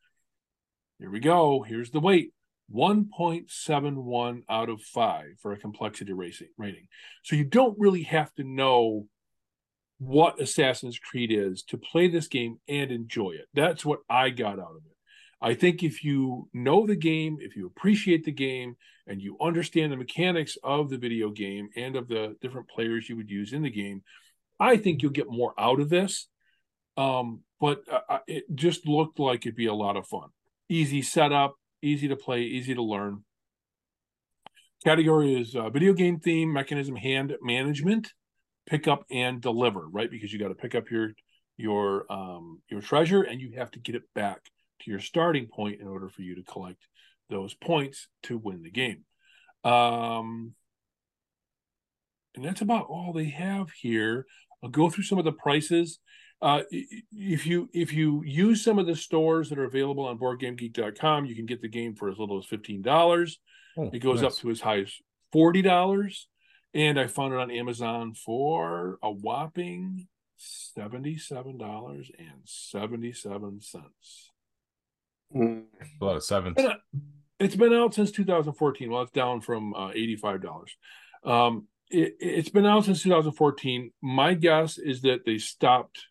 Here we go. Here's the weight. one point seven one out of five for a complexity rating. So you don't really have to know what Assassin's Creed is to play this game and enjoy it. That's what I got out of it. I think if you know the game, if you appreciate the game, and you understand the mechanics of the video game and of the different players you would use in the game, I think you'll get more out of this. Um, but uh, it just looked like it'd be a lot of fun. Easy setup, easy to play, easy to learn. Category is uh, video game theme, mechanism, hand management, pick up and deliver, right? Because you got to pick up your your um, your treasure, and you have to get it back to your starting point in order for you to collect those points to win the game. Um, and that's about all they have here. I'll go through some of the prices. Uh, if you if you use some of the stores that are available on board game geek dot com, you can get the game for as little as fifteen dollars. Oh, it goes nice. Up to as high as forty dollars. And I found it on Amazon for a whopping seventy-seven dollars and seventy-seven cents. A lot of sevens. It's been out since two thousand fourteen. Well, it's down from uh, eighty-five dollars. Um, it, it's been out since two thousand fourteen. My guess is that they stopped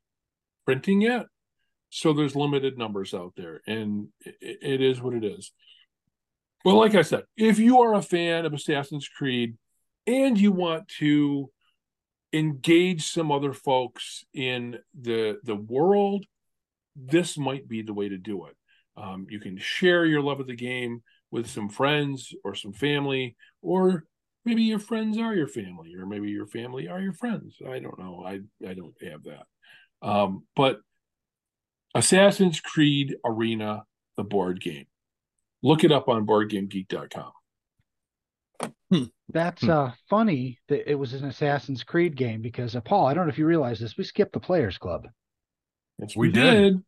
printing it, so there's limited numbers out there, and it, it is what it is. Well, like I said, if you are a fan of Assassin's Creed and you want to engage some other folks in the the world, this might be the way to do it. Um, you can share your love of the game with some friends or some family, or maybe your friends are your family, or maybe your family are your friends. I don't know. I, I don't have that. Um, but Assassin's Creed Arena, the board game. Look it up on board game geek dot com. Hmm. That's hmm. Uh, funny that it was an Assassin's Creed game, because uh, Paul, I don't know if you realize this, we skipped the Players Club. Yes, we, we did. did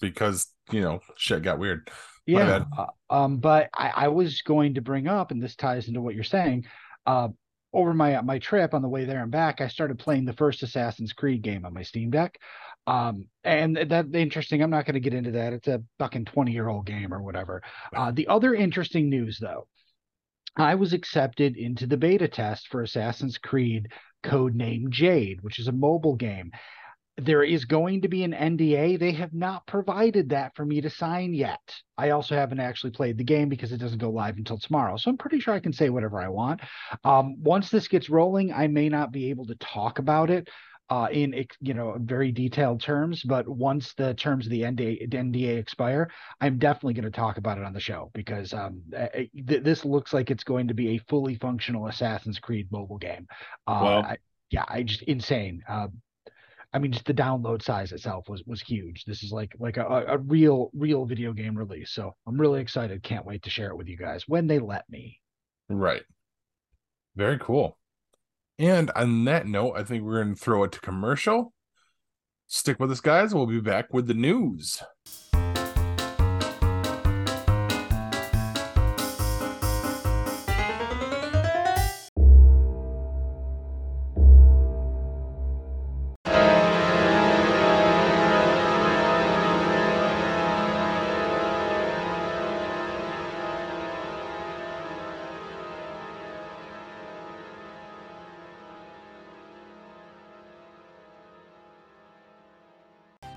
because, you know, shit got weird. Yeah. Uh, um, but I, I was going to bring up, and this ties into what you're saying, uh, over my, my trip on the way there and back, I started playing the first Assassin's Creed game on my Steam Deck. Um, and that's interesting. I'm not going to get into that. It's a fucking twenty year old game or whatever. Uh, the other interesting news, though, I was accepted into the beta test for Assassin's Creed Codename Jade, which is a mobile game. There is going to be an N D A. They have not provided that for me to sign yet. I also haven't actually played the game because it doesn't go live until tomorrow. So I'm pretty sure I can say whatever I want. Um, once this gets rolling, I may not be able to talk about it uh, in, you know, very detailed terms. But once the terms of the N D A, N D A expire, I'm definitely going to talk about it on the show, because um, th- this looks like it's going to be a fully functional Assassin's Creed mobile game. Uh, wow. I, yeah, I just insane. Uh, I mean, just the download size itself was was huge. This is like like a, a real real video game release. So I'm really excited. Can't wait to share it with you guys when they let me. Right. Very cool. And on that note, I think we're going to throw it to commercial. Stick with us, guys. We'll be back with the news.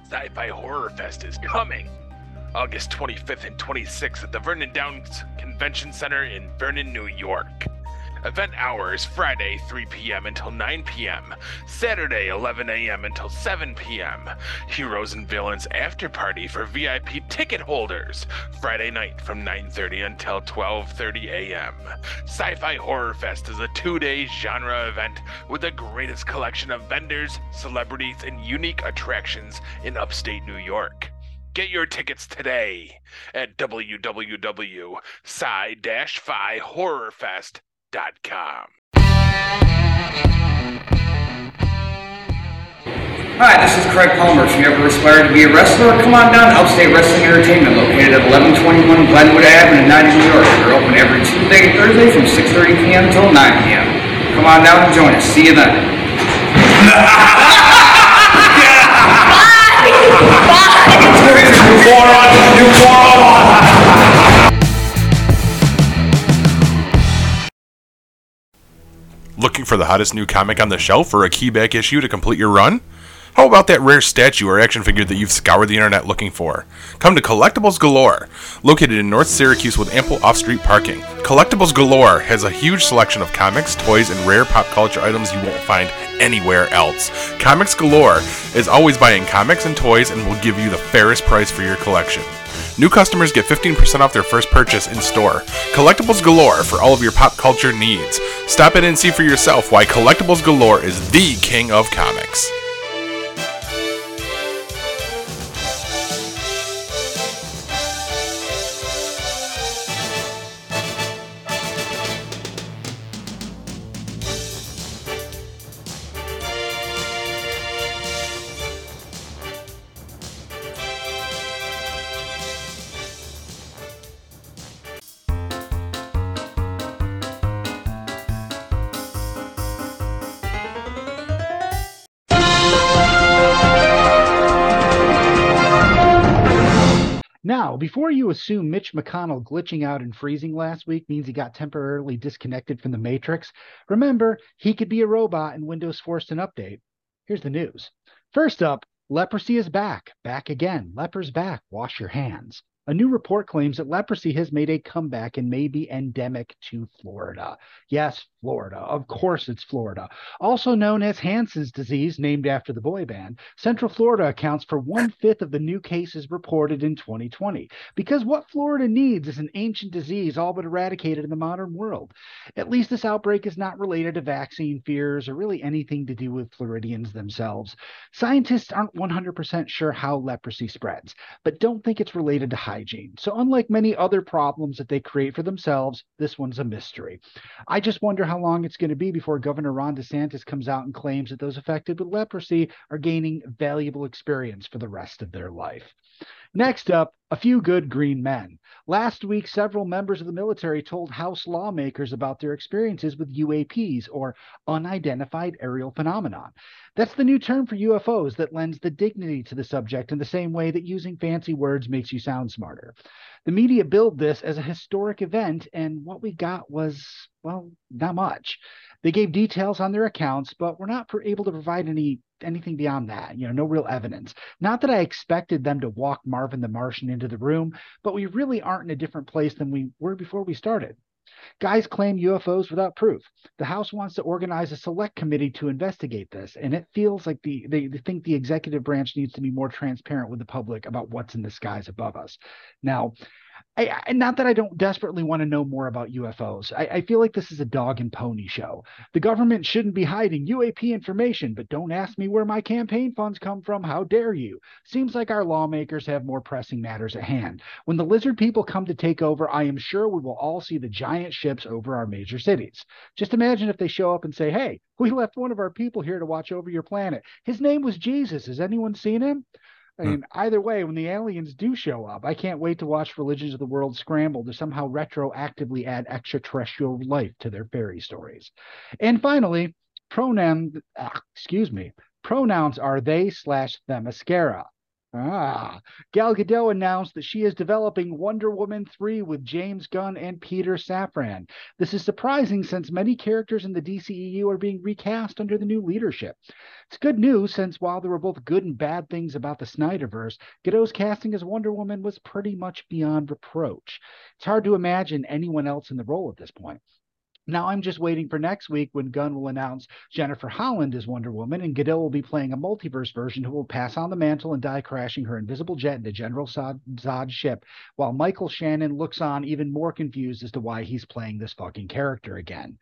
Sci-Fi Horror Fest is coming August twenty-fifth and twenty-sixth at the Vernon Downs Convention Center in Vernon, New York. Event hours: Friday three p.m. until nine p.m. Saturday eleven a.m. until seven p.m. Heroes and Villains After Party for V I P ticket holders, Friday night from nine thirty until twelve thirty a.m. Sci-Fi Horror Fest is a two-day genre event with the greatest collection of vendors, celebrities, and unique attractions in upstate New York. Get your tickets today at w w w dot sci dash fi horror fest dot com. Hi, this is Craig Palmer. If you ever aspire to be a wrestler, come on down to Upstate Wrestling Entertainment, located at eleven twenty-one Glenwood Avenue in Niles, New York. They're open every Tuesday and Thursday from six thirty p.m. till nine p.m. Come on down and join us. See you then. You moron! You moron! Looking for the hottest new comic on the shelf or a keyback issue to complete your run? How about that rare statue or action figure that you've scoured the internet looking for? Come to Collectibles Galore, located in North Syracuse with ample off-street parking. Collectibles Galore has a huge selection of comics, toys, and rare pop culture items you won't find anywhere else. Comics Galore is always buying comics and toys and will give you the fairest price for your collection. New customers get fifteen percent off their first purchase in store. Collectibles Galore for all of your pop culture needs. Stop in and see for yourself why Collectibles Galore is the king of comics. Before you assume Mitch McConnell glitching out and freezing last week means he got temporarily disconnected from the Matrix, remember, he could be a robot and Windows forced an update. Here's the news. First up, leprosy is back. Back again. Leper's back. Wash your hands. A new report claims that leprosy has made a comeback and may be endemic to Florida. Yes, Florida. Of course it's Florida. Also known as Hansen's disease, named after the boy band, Central Florida accounts for one-fifth of the new cases reported in twenty twenty. Because what Florida needs is an ancient disease all but eradicated in the modern world. At least this outbreak is not related to vaccine fears or really anything to do with Floridians themselves. Scientists aren't one hundred percent sure how leprosy spreads, but don't think it's related to high hygiene. So unlike many other problems that they create for themselves, this one's a mystery. I just wonder how long it's going to be before Governor Ron DeSantis comes out and claims that those affected with leprosy are gaining valuable experience for the rest of their life. Next up, a few good green men. Last week, several members of the military told House lawmakers about their experiences with U A Ps, or unidentified aerial phenomenon. That's the new term for U F Os that lends the dignity to the subject in the same way that using fancy words makes you sound smarter. The media billed this as a historic event, and what we got was, well, not much. They gave details on their accounts, but were not able to provide any anything beyond that. You know, no real evidence. Not that I expected them to walk Marvin the Martian into the room, but we really aren't in a different place than we were before we started. Guys claim U F Os without proof. The House wants to organize a select committee to investigate this, and it feels like the they, they think the executive branch needs to be more transparent with the public about what's in the skies above us. Now, I, I, not that I don't desperately want to know more about U F Os. I, I feel like this is a dog and pony show. The government shouldn't be hiding U A P information, but don't ask me where my campaign funds come from. How dare you? Seems like our lawmakers have more pressing matters at hand. When the lizard people come to take over, I am sure we will all see the giant ships over our major cities. Just imagine if they show up and say, hey, we left one of our people here to watch over your planet. His name was Jesus. Has anyone seen him? I mean, either way, when the aliens do show up, I can't wait to watch religions of the world scramble to somehow retroactively add extraterrestrial life to their fairy stories. And finally, pronoun, excuse me, pronouns are they slash themyscira. Ah, Gal Gadot announced that she is developing Wonder Woman three with James Gunn and Peter Safran. This is surprising since many characters in the D C E U are being recast under the new leadership. It's good news since while there were both good and bad things about the Snyderverse, Gadot's casting as Wonder Woman was pretty much beyond reproach. It's hard to imagine anyone else in the role at this point. Now I'm just waiting for next week when Gunn will announce Jennifer Holland as Wonder Woman and Gadot will be playing a multiverse version who will pass on the mantle and die crashing her invisible jet into General Zod's ship, while Michael Shannon looks on even more confused as to why he's playing this fucking character again.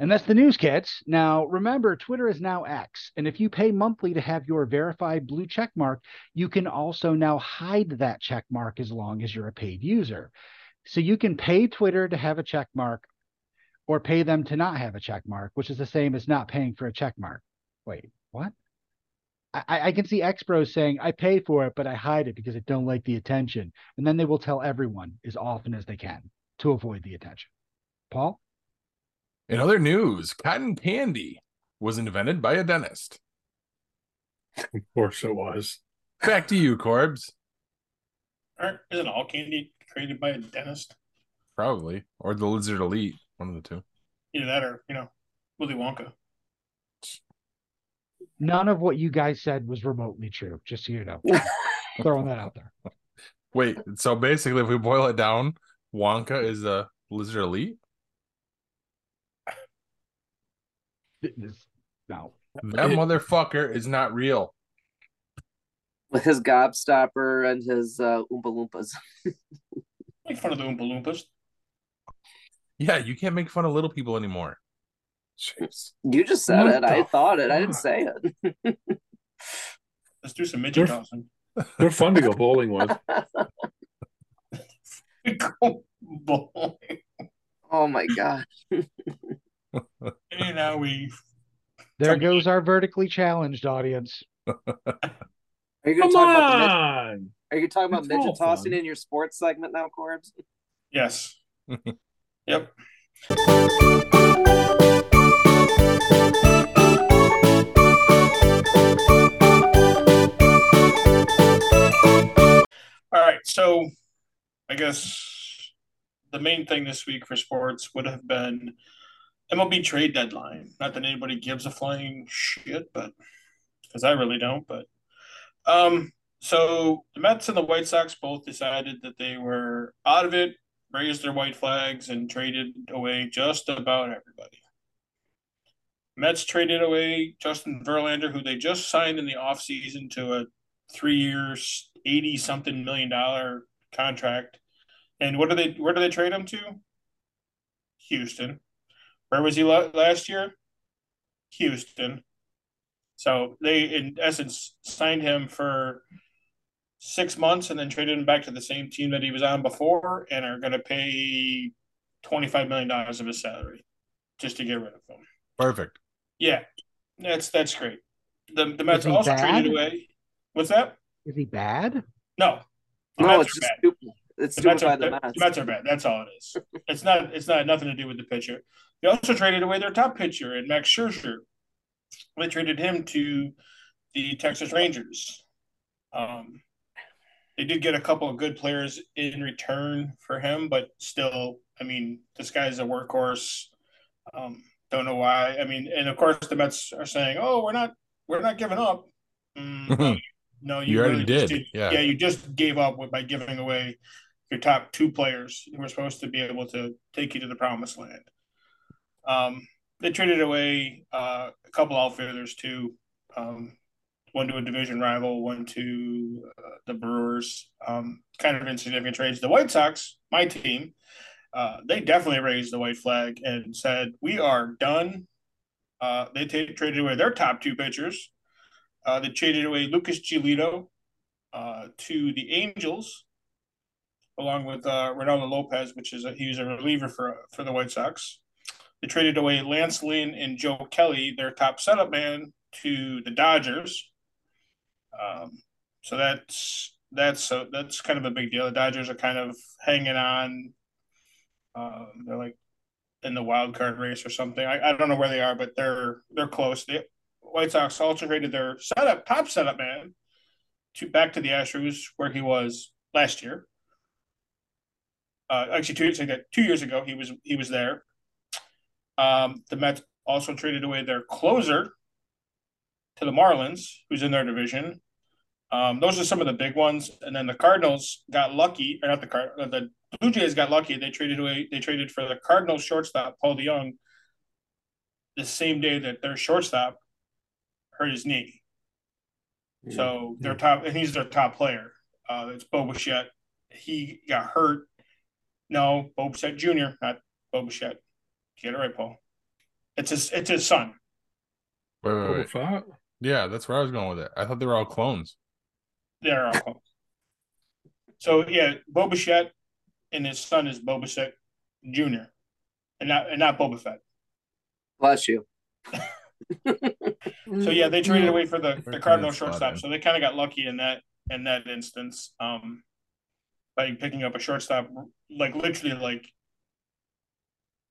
And that's the news, kids. Now, remember, Twitter is now X. And if you pay monthly to have your verified blue check mark, you can also now hide that check mark as long as you're a paid user. So you can pay Twitter to have a check mark, or pay them to not have a check mark, which is the same as not paying for a check mark. Wait, what? I, I can see X-Bros saying, I pay for it, but I hide it because I don't like the attention. And then they will tell everyone as often as they can to avoid the attention. Paul? In other news, cotton candy was invented by a dentist. Of course it was. Back to you, Corbs. Isn't all candy created by a dentist? Probably. Or the Lizard Elite. One of the two. Either that or, you know, Willy Wonka. None of what you guys said was remotely true, just so you know. Throwing that out there. Wait, so basically if we boil it down, Wonka is a Lizard Elite? No. That motherfucker is not real. With his gobstopper and his uh, Oompa Loompas. Make fun of the Oompa Loompas. Yeah, you can't make fun of little people anymore. Jeez. You just said what it. I thought it. I didn't say it. Let's do some midget tossing. They're, they're fun to go bowling with. Go bowling. Oh, my God. And now we... There goes our vertically challenged audience. Are you gonna Come talk on! About the mid- Are you talking about it's midget tossing fun. In your sports segment now, Corbs? Yes. Yep. All right, so I guess the main thing this week for sports would have been M L B trade deadline. Not that anybody gives a flying shit, but because I really don't. But um, so the Mets and the White Sox both decided that they were out of it. Raised their white flags and traded away just about everybody. Mets traded away Justin Verlander, who they just signed in the offseason to a three-year, eighty-something million dollar contract. And what do they? Where do they trade him to? Houston. Where was he last year? Houston. So they, in essence, signed him for six months and then traded him back to the same team that he was on before and are going to pay twenty-five million dollars of his salary just to get rid of him. Perfect. Yeah, that's that's great. The the Mets also bad? traded away. What's that? Is he bad? No. The no, Mets it's are just bad. stupid. It's the Mets, are, the, Mets. the Mets are bad. That's all it is. It's not. It's not nothing to do with the pitcher. They also traded away their top pitcher and Max Scherzer. They traded him to the Texas Rangers. Um, they did get a couple of good players in return for him, but still, I mean, this guy's a workhorse. Um, don't know why. I mean, and of course, the Mets are saying, "Oh, we're not. We're not giving up." Mm, no, you, you already really did. did. Yeah. yeah, you just gave up by giving away your top two players who were supposed to be able to take you to the promised land. Um, they traded away uh, a couple outfielders too, um, one to a division rival, one to uh, the Brewers. Um, kind of insignificant trades. The White Sox, my team, uh, they definitely raised the white flag and said, "We are done." Uh, they t- traded away their top two pitchers. Uh, they traded away Lucas Giolito uh, to the Angels, along with uh, Ronaldo Lopez, which is a, he was a reliever for for the White Sox. They traded away Lance Lynn and Joe Kelly, their top setup man, to the Dodgers. Um, so that's that's a, that's kind of a big deal. The Dodgers are kind of hanging on. Um, they're like in the wild card race or something. I, I don't know where they are, but they're they're close. They, White Sox also traded their setup, top setup man, to back to the Astros where he was last year. Uh, actually, two years ago, two years ago he was he was there. Um, the Mets also traded away their closer to the Marlins, who's in their division. Um, those are some of the big ones. And then the Cardinals got lucky, or not the Card, the Blue Jays got lucky. They traded away. They traded for the Cardinals shortstop Paul DeYoung the same day that their shortstop hurt his knee. Yeah. So their top, and he's their top player. Uh, it's Bo Bichette. He got hurt. No, Bo Bichette Junior, not Bo Bichette. Get it right, Paul. It's his. It's his son. Wait, wait, wait. Boba Fett? Yeah, that's where I was going with it. I thought they were all clones. They're all clones. So yeah, Bo Bichette and his son is Bo Bichette Junior, and not and not Boba Fett. Bless you. So yeah, they traded away for the, the Cardinal shortstop. So they kind of got lucky in that in that instance, um, by picking up a shortstop like literally like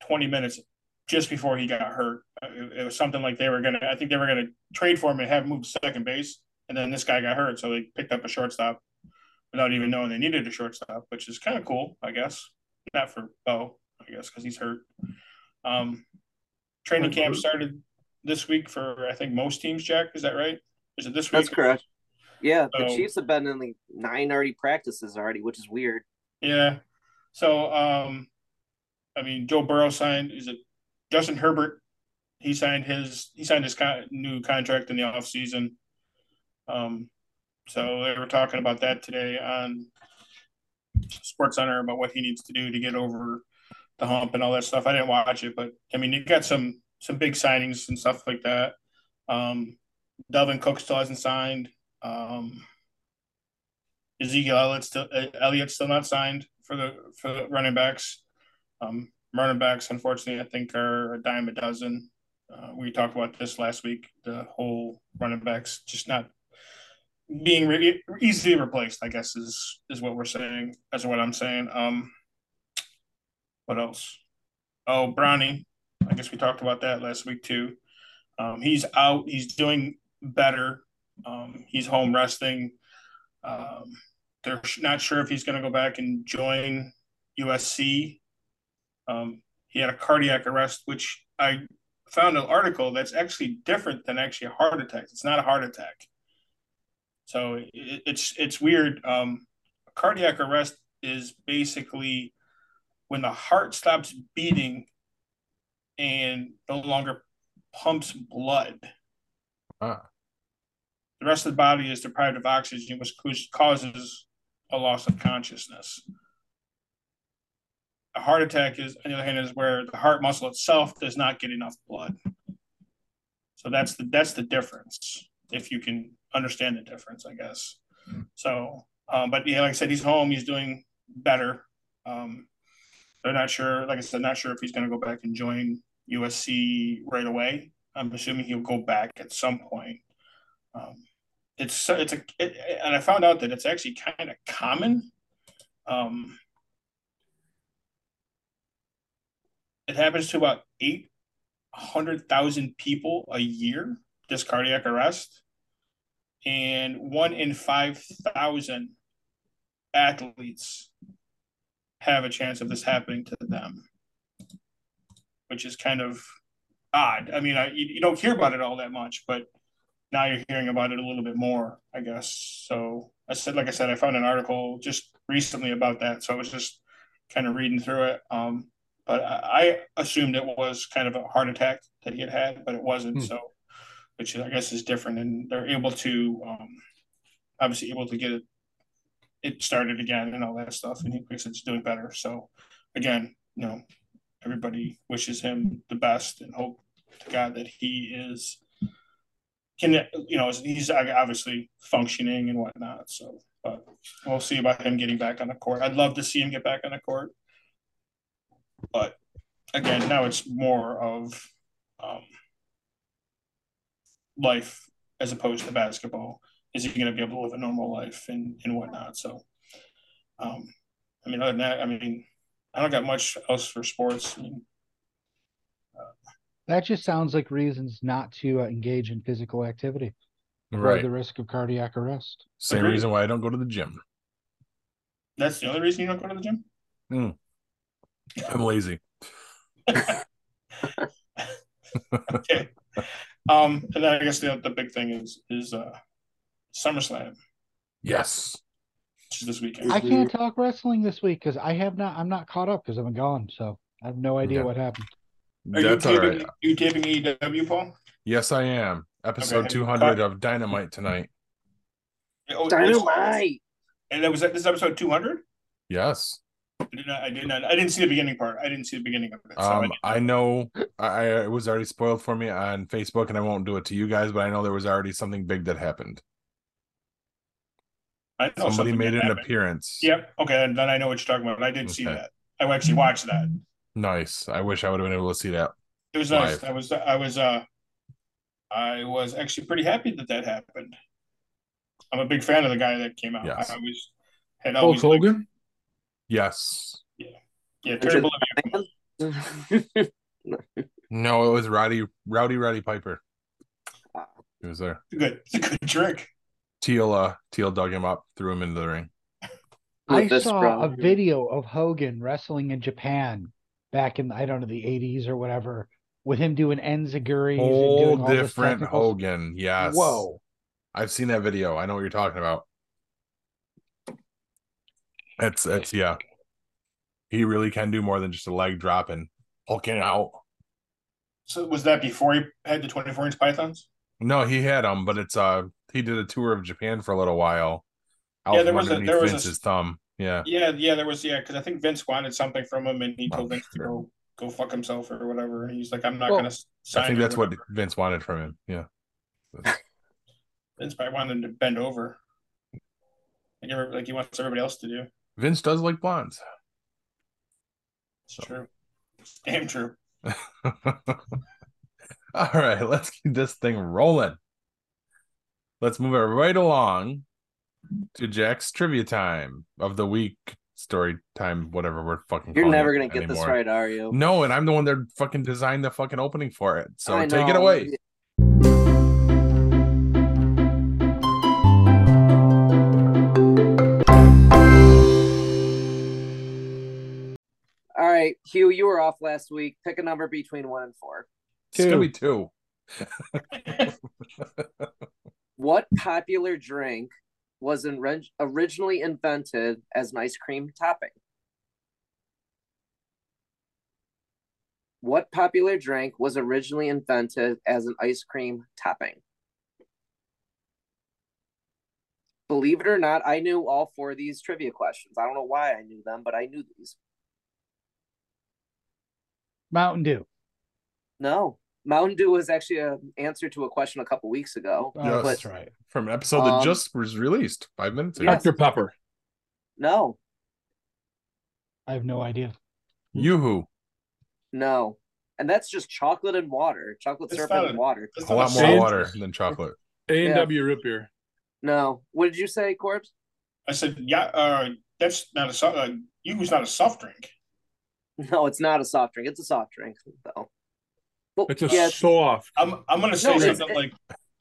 twenty minutes just before he got hurt. It, it was something like they were gonna. I think they were gonna trade for him and have him move to second base, and then this guy got hurt, so they picked up a shortstop without even knowing they needed a shortstop, which is kind of cool, I guess. Not for Bo, I guess, because he's hurt. Um, training camp started this week for, I think, most teams, Jack. Is that right? Is it this week? That's correct. Yeah, so, the Chiefs have been in like nine already practices already, which is weird. Yeah. So, um, I mean, Joe Burrow signed. Is it Justin Herbert? He signed his he signed his con- new contract in the offseason. Um, so they were talking about that today on SportsCenter about what he needs to do to get over the hump and all that stuff. I didn't watch it, but I mean, you got some. Some big signings and stuff like that. Um, Dalvin Cook still hasn't signed. Um, Ezekiel Elliott's still, Elliott's still not signed for the for the running backs. Um, running backs, unfortunately, I think are a dime a dozen. Uh, we talked about this last week. The whole running backs just not being re- easily replaced. I guess is is what we're saying. That's what I'm saying. Um, what else? Oh, Brownie. I guess we talked about that last week too. Um, he's out. He's doing better. Um, he's home resting. Um, they're not sure if he's going to go back and join U S C. Um, he had a cardiac arrest, which I found an article that's actually different than actually a heart attack. It's not a heart attack. So it, it's it's weird. Um, a cardiac arrest is basically when the heart stops beating and no longer pumps blood. Ah. The rest of the body is deprived of oxygen, which causes a loss of consciousness. A heart attack is, on the other hand, is where the heart muscle itself does not get enough blood. So that's the that's the difference, if you can understand the difference, I guess. Mm-hmm. So Um, but yeah, like I said, he's home. He's doing better. Um, they're not sure. Like I said, not sure if he's going to go back and join U S C right away. I'm assuming he'll go back at some point. Um, it's it's a it, and I found out that it's actually kind of common. Um, it happens to about eight hundred thousand people a year, this cardiac arrest, and one in five thousand athletes have a chance of this happening to them, which is kind of odd. I mean, I, you don't hear about it all that much, but now you're hearing about it a little bit more, I guess. So I said, like I said, I found an article just recently about that. So I was just kind of reading through it. Um, but I, I assumed it was kind of a heart attack that he had had, but it wasn't. Hmm. So, which I guess is different. And they're able to, um, obviously able to get it, it started again and all that stuff. And he thinks it's doing better. So again, you know, everybody wishes him the best and hope to God that he is, can, you know, he's obviously functioning and whatnot. So, but we'll see about him getting back on the court. I'd love to see him get back on the court. But again, now it's more of um, life as opposed to basketball. Is he going to be able to live a normal life and, and whatnot? So, um, I mean, other than that, I mean, I don't got much else for sports. I mean, uh, that just sounds like reasons not to uh, engage in physical activity. Right. Or the risk of cardiac arrest. Same Agreed. Reason why I don't go to the gym. That's the only reason you don't go to the gym? Mm. I'm lazy. Okay. Um, and then I guess the, the big thing is is uh, SummerSlam. Yes. Which is this weekend. I can't talk wrestling this week because I have not. I'm not caught up because I'm gone, so I have no idea yeah. what happened. Are That's you taping, all right. You taping E W, Paul? Yes, I am. Episode okay. two hundred of Dynamite tonight. Oh, Dynamite. And that was this episode two hundred. Yes. I did not. I did not. I didn't see the beginning part. I didn't see the beginning of it. So um, I, I know. I it was already spoiled for me on Facebook, and I won't do it to you guys. But I know there was already something big that happened. I know somebody made an happened. appearance. Yep. Okay, and then I know what you're talking about. But I did okay. see that. I actually watched that. Nice. I wish I would have been able to see that. It was nice. I was. I was. Uh, I was actually pretty happy that that happened. I'm a big fan of the guy that came out. Yes. I always had Hulk always. Hogan? Liked... Yes. Yeah. Yeah. Terry Bolivia. No, it was Rowdy, Rowdy, Roddy Piper. He was there. It's a good, it's a good trick. Teal, uh, Teal dug him up, threw him into the ring. I saw a video of Hogan wrestling in Japan back in, I don't know, the eighties or whatever, with him doing enziguris. Whole and doing all different Hogan, yes. Whoa. I've seen that video. I know what you're talking about. That's, that's yeah. He really can do more than just a leg drop and hulking out. So was that before he had the twenty-four inch pythons? No, he had them, but it's uh he did a tour of Japan for a little while. Out yeah, there was a, there was Vince's a, thumb. Yeah, yeah, yeah. There was yeah, because I think Vince wanted something from him, and he told Vince sure. to go go fuck himself or whatever. And he's like, "I'm not well, going to sign." I think that's whatever. What Vince wanted from him. Yeah, Vince probably wanted him to bend over, like, every, like he wants everybody else to do. Vince does like blondes. It's so. True. It's damn true. All right, let's keep this thing rolling. Let's move it right along to Jack's trivia time of the week, story time, whatever we're fucking. You're never gonna get anymore. This right, are you? No, and I'm the one that fucking designed the fucking opening for it. So I take know. It away. All right, Hugh, you were off last week. Pick a number between one and four. Two. It's gonna be two. What popular drink was in, originally invented as an ice cream topping? What popular drink was originally invented as an ice cream topping? Believe it or not, I knew all four of these trivia questions. I don't know why I knew them, but I knew these. Mountain Dew. No. Mountain Dew was actually an answer to a question a couple weeks ago. Oh, but, that's right. From an episode um, that just was released five minutes ago. Yes. Doctor Pepper. No. I have no idea. Yoo-hoo. No. And that's just chocolate and water. Chocolate syrup and water. A lot more water than chocolate. A and W root beer. No. What did you say, Corbs? I said, yeah, uh, that's not a soft drink. Uh, Yoo-hoo's not a soft drink. No, it's not a soft drink. It's a soft drink, though. Well, it's a yeah, soft. I'm I'm gonna say no, something it, like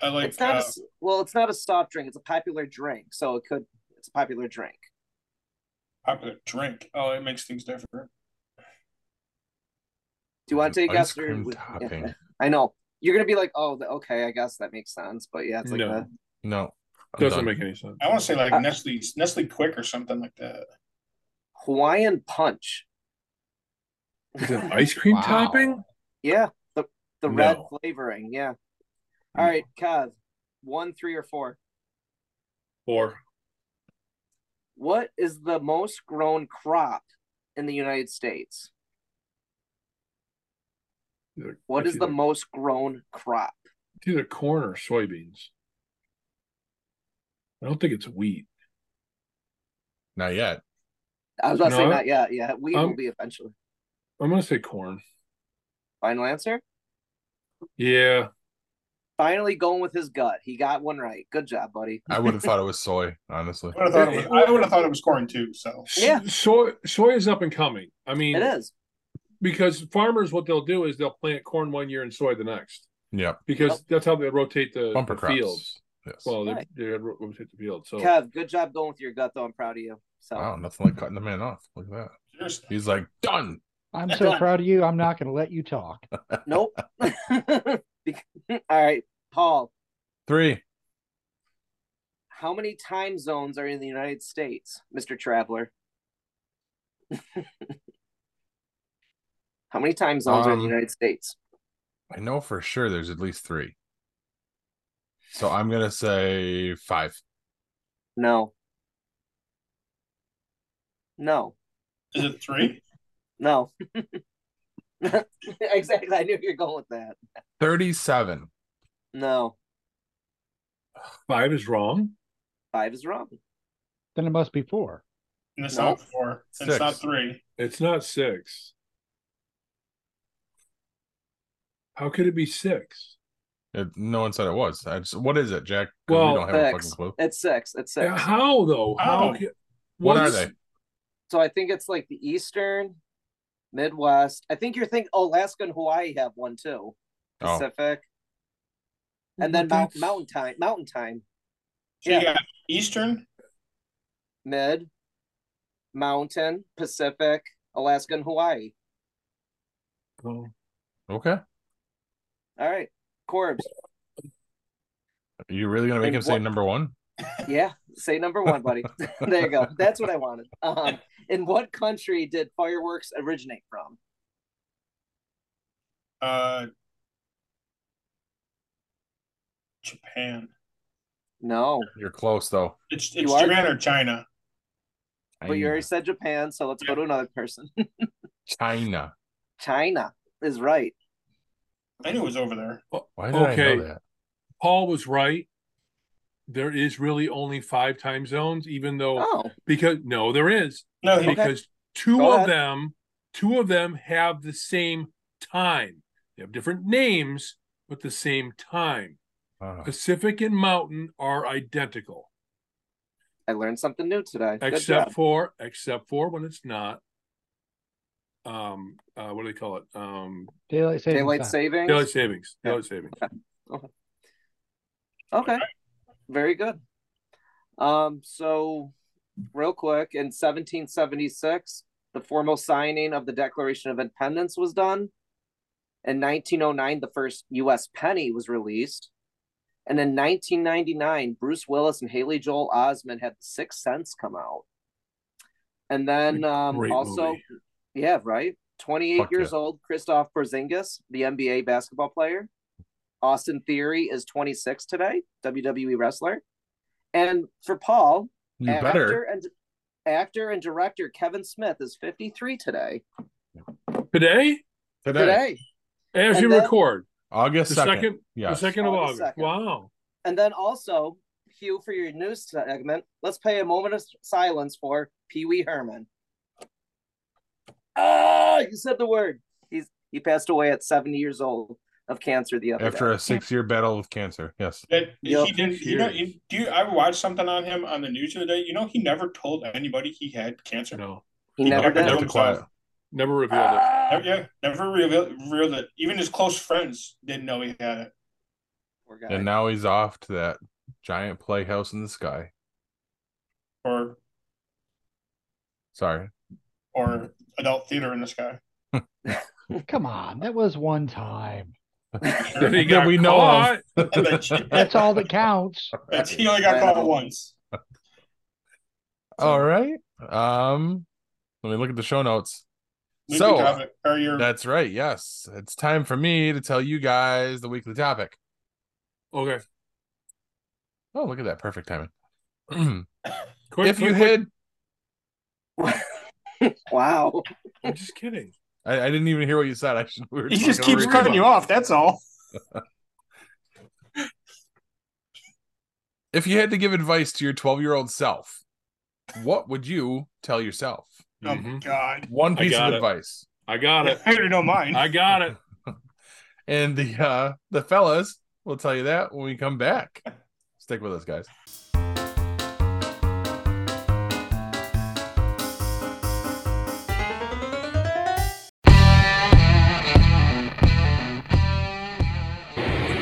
I like. It's not uh, a, well, it's not a soft drink. It's a popular drink, so it could. It's a popular drink. Popular drink. Oh, it makes things different. Do you want to take ice after? Cream with, topping. Yeah, I know you're gonna be like, oh, okay, I guess that makes sense. But yeah, it's like no, a, no, I'm doesn't done. Make any sense. I want to say like uh, Nestle, Nestle Quick or something like that. Hawaiian Punch. Is it ice cream wow. topping? Yeah. The no. red flavoring, yeah. All right, Kev, one, three, or four? Four. What is the most grown crop in the United States? Either, what is either, the most grown crop? It's either corn or soybeans. I don't think it's wheat. Not yet. I was about to no, say not yet. Yeah, wheat I'm, will be eventually. I'm going to say corn. Final answer? Yeah. Finally going with his gut. He got one right. Good job, buddy. I would have thought it was soy, honestly. I would have thought it was, I would have thought it was corn, too. So yeah. Soy, soy is up and coming. I mean, it is. Because farmers, what they'll do is they'll plant corn one year and soy the next. Yeah. Because yep. that's how they rotate the, Bumper the fields. Yes. Well, right. they, they rotate the field. So. Kev, good job going with your gut, though. I'm proud of you. So. Wow, nothing like cutting the man off. Look at that. Seriously. He's like, done. I'm so proud of you. I'm not going to let you talk. Nope. All right, Paul. Three. How many time zones are in the United States, Mister Traveler? How many time zones um, are in the United States? I know for sure there's at least three. So I'm going to say five. No. No. Is it three? No. Exactly. I knew you were going with that. thirty-seven. No. Five is wrong. Five is wrong. Then it must be four. And it's no. not four. It's not three. It's not six. How could it be six? It, no one said it was. I just, what is it, Jack? Well, we don't have six. A fucking clue. It's six. It's six. Yeah, how, though? How? how can, what are they? So I think it's like the Eastern... Midwest. I think you're thinking Alaska and Hawaii have one too. Pacific. Oh. And then mount, mountain time. Mountain time. So yeah. You got Eastern. Mid. Mountain. Pacific. Alaska and Hawaii. Oh. Okay. All right. Corbs. Are you really going to make and him what? Say number one? Yeah. Say number one, buddy. There you go. That's what I wanted. Um, in what country did fireworks originate from? Uh, Japan. No. You're close, though. It's, it's Japan are... or China. China. But you already said Japan, so let's yeah. go to another person. China. China is right. I knew it was over there. Why did okay. I know that? Paul was right. There is really only five time zones, even though oh. because no, there is no okay. because two Go of ahead. them, two of them have the same time. They have different names, but the same time. Oh. Pacific and Mountain are identical. I learned something new today. Except for except for when it's not. Um, uh, what do they call it? Um, daylight savings. Daylight savings. Daylight savings. Yeah. Daylight savings. Okay. Okay. okay. Very good. Um, so, real quick, in seventeen seventy-six, the formal signing of the Declaration of Independence was done. In nineteen oh nine, the first U S penny was released. And in nineteen ninety-nine, Bruce Willis and Haley Joel Osment had The Sixth Sense come out. And then um, also, movie. yeah, right? twenty-eight Fuck years yeah. old, Christoph Porzingis, the N B A basketball player. Austin Theory is twenty-six today, W W E wrestler. And for Paul, you actor better. and actor and director Kevin Smith is fifty-three today. Today? Today. today. As and you then, record. August the second. Yeah, the second of August. August. second. Wow. And then also, Hugh, for your news segment, let's pay a moment of silence for Pee Wee Herman. Ah, you said the word. He's he passed away at seventy years old of cancer the other after day. a six year battle with cancer. Yes. That, yep. He didn't. You know, you, do you, I watched something on him on the news the other day. You know, he never told anybody he had cancer. No. He, he never, never did. Never, never revealed ah. it. Never, yeah, never revealed, revealed it. Even his close friends didn't know he had it. And now he's off to that giant playhouse in the sky. Or. Sorry. Or adult theater in the sky. Come on, that was one time. That we know of. That's all that counts. That's, he only got called once. All right. Um, let me look at the show notes. Weekly so topic, or your... that's right. Yes, it's time for me to tell you guys the weekly topic. Okay. Oh, look at that perfect timing. quick, if quick, you quick. had. Wow. I'm just kidding. I, I didn't even hear what you said. I should. We he just keeps cutting you off. That's all. If you had to give advice to your twelve-year-old self, what would you tell yourself? Oh, mm-hmm. God. One piece of it. advice. I got it. I don't mind. I got it. And the uh, the fellas will tell you that when we come back. Stick with us, guys.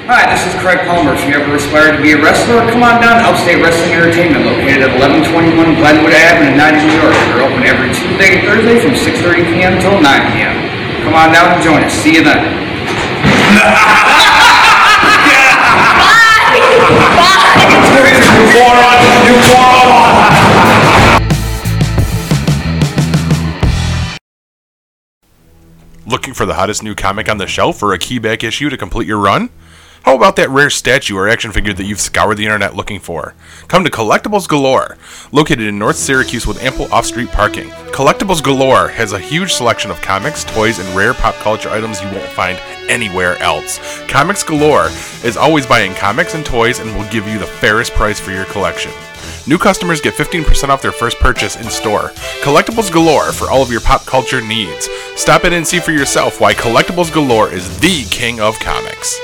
Hi, this is Craig Palmer. If you ever aspire to be a wrestler, come on down to Upstate Wrestling Entertainment, located at eleven twenty-one Glenwood Avenue in Niles, New York. They're open every Tuesday and Thursday from six thirty p.m. till nine p.m. Come on down and join us. See you then. You moron! You moron! Looking for the hottest new comic on the shelf or a key back issue to complete your run? How about that rare statue or action figure that you've scoured the internet looking for? Come to Collectibles Galore, located in North Syracuse with ample off-street parking. Collectibles Galore has a huge selection of comics, toys, and rare pop culture items you won't find anywhere else. Comics Galore is always buying comics and toys and will give you the fairest price for your collection. New customers get fifteen percent off their first purchase in store. Collectibles Galore for all of your pop culture needs. Stop in and see for yourself why Collectibles Galore is the king of comics.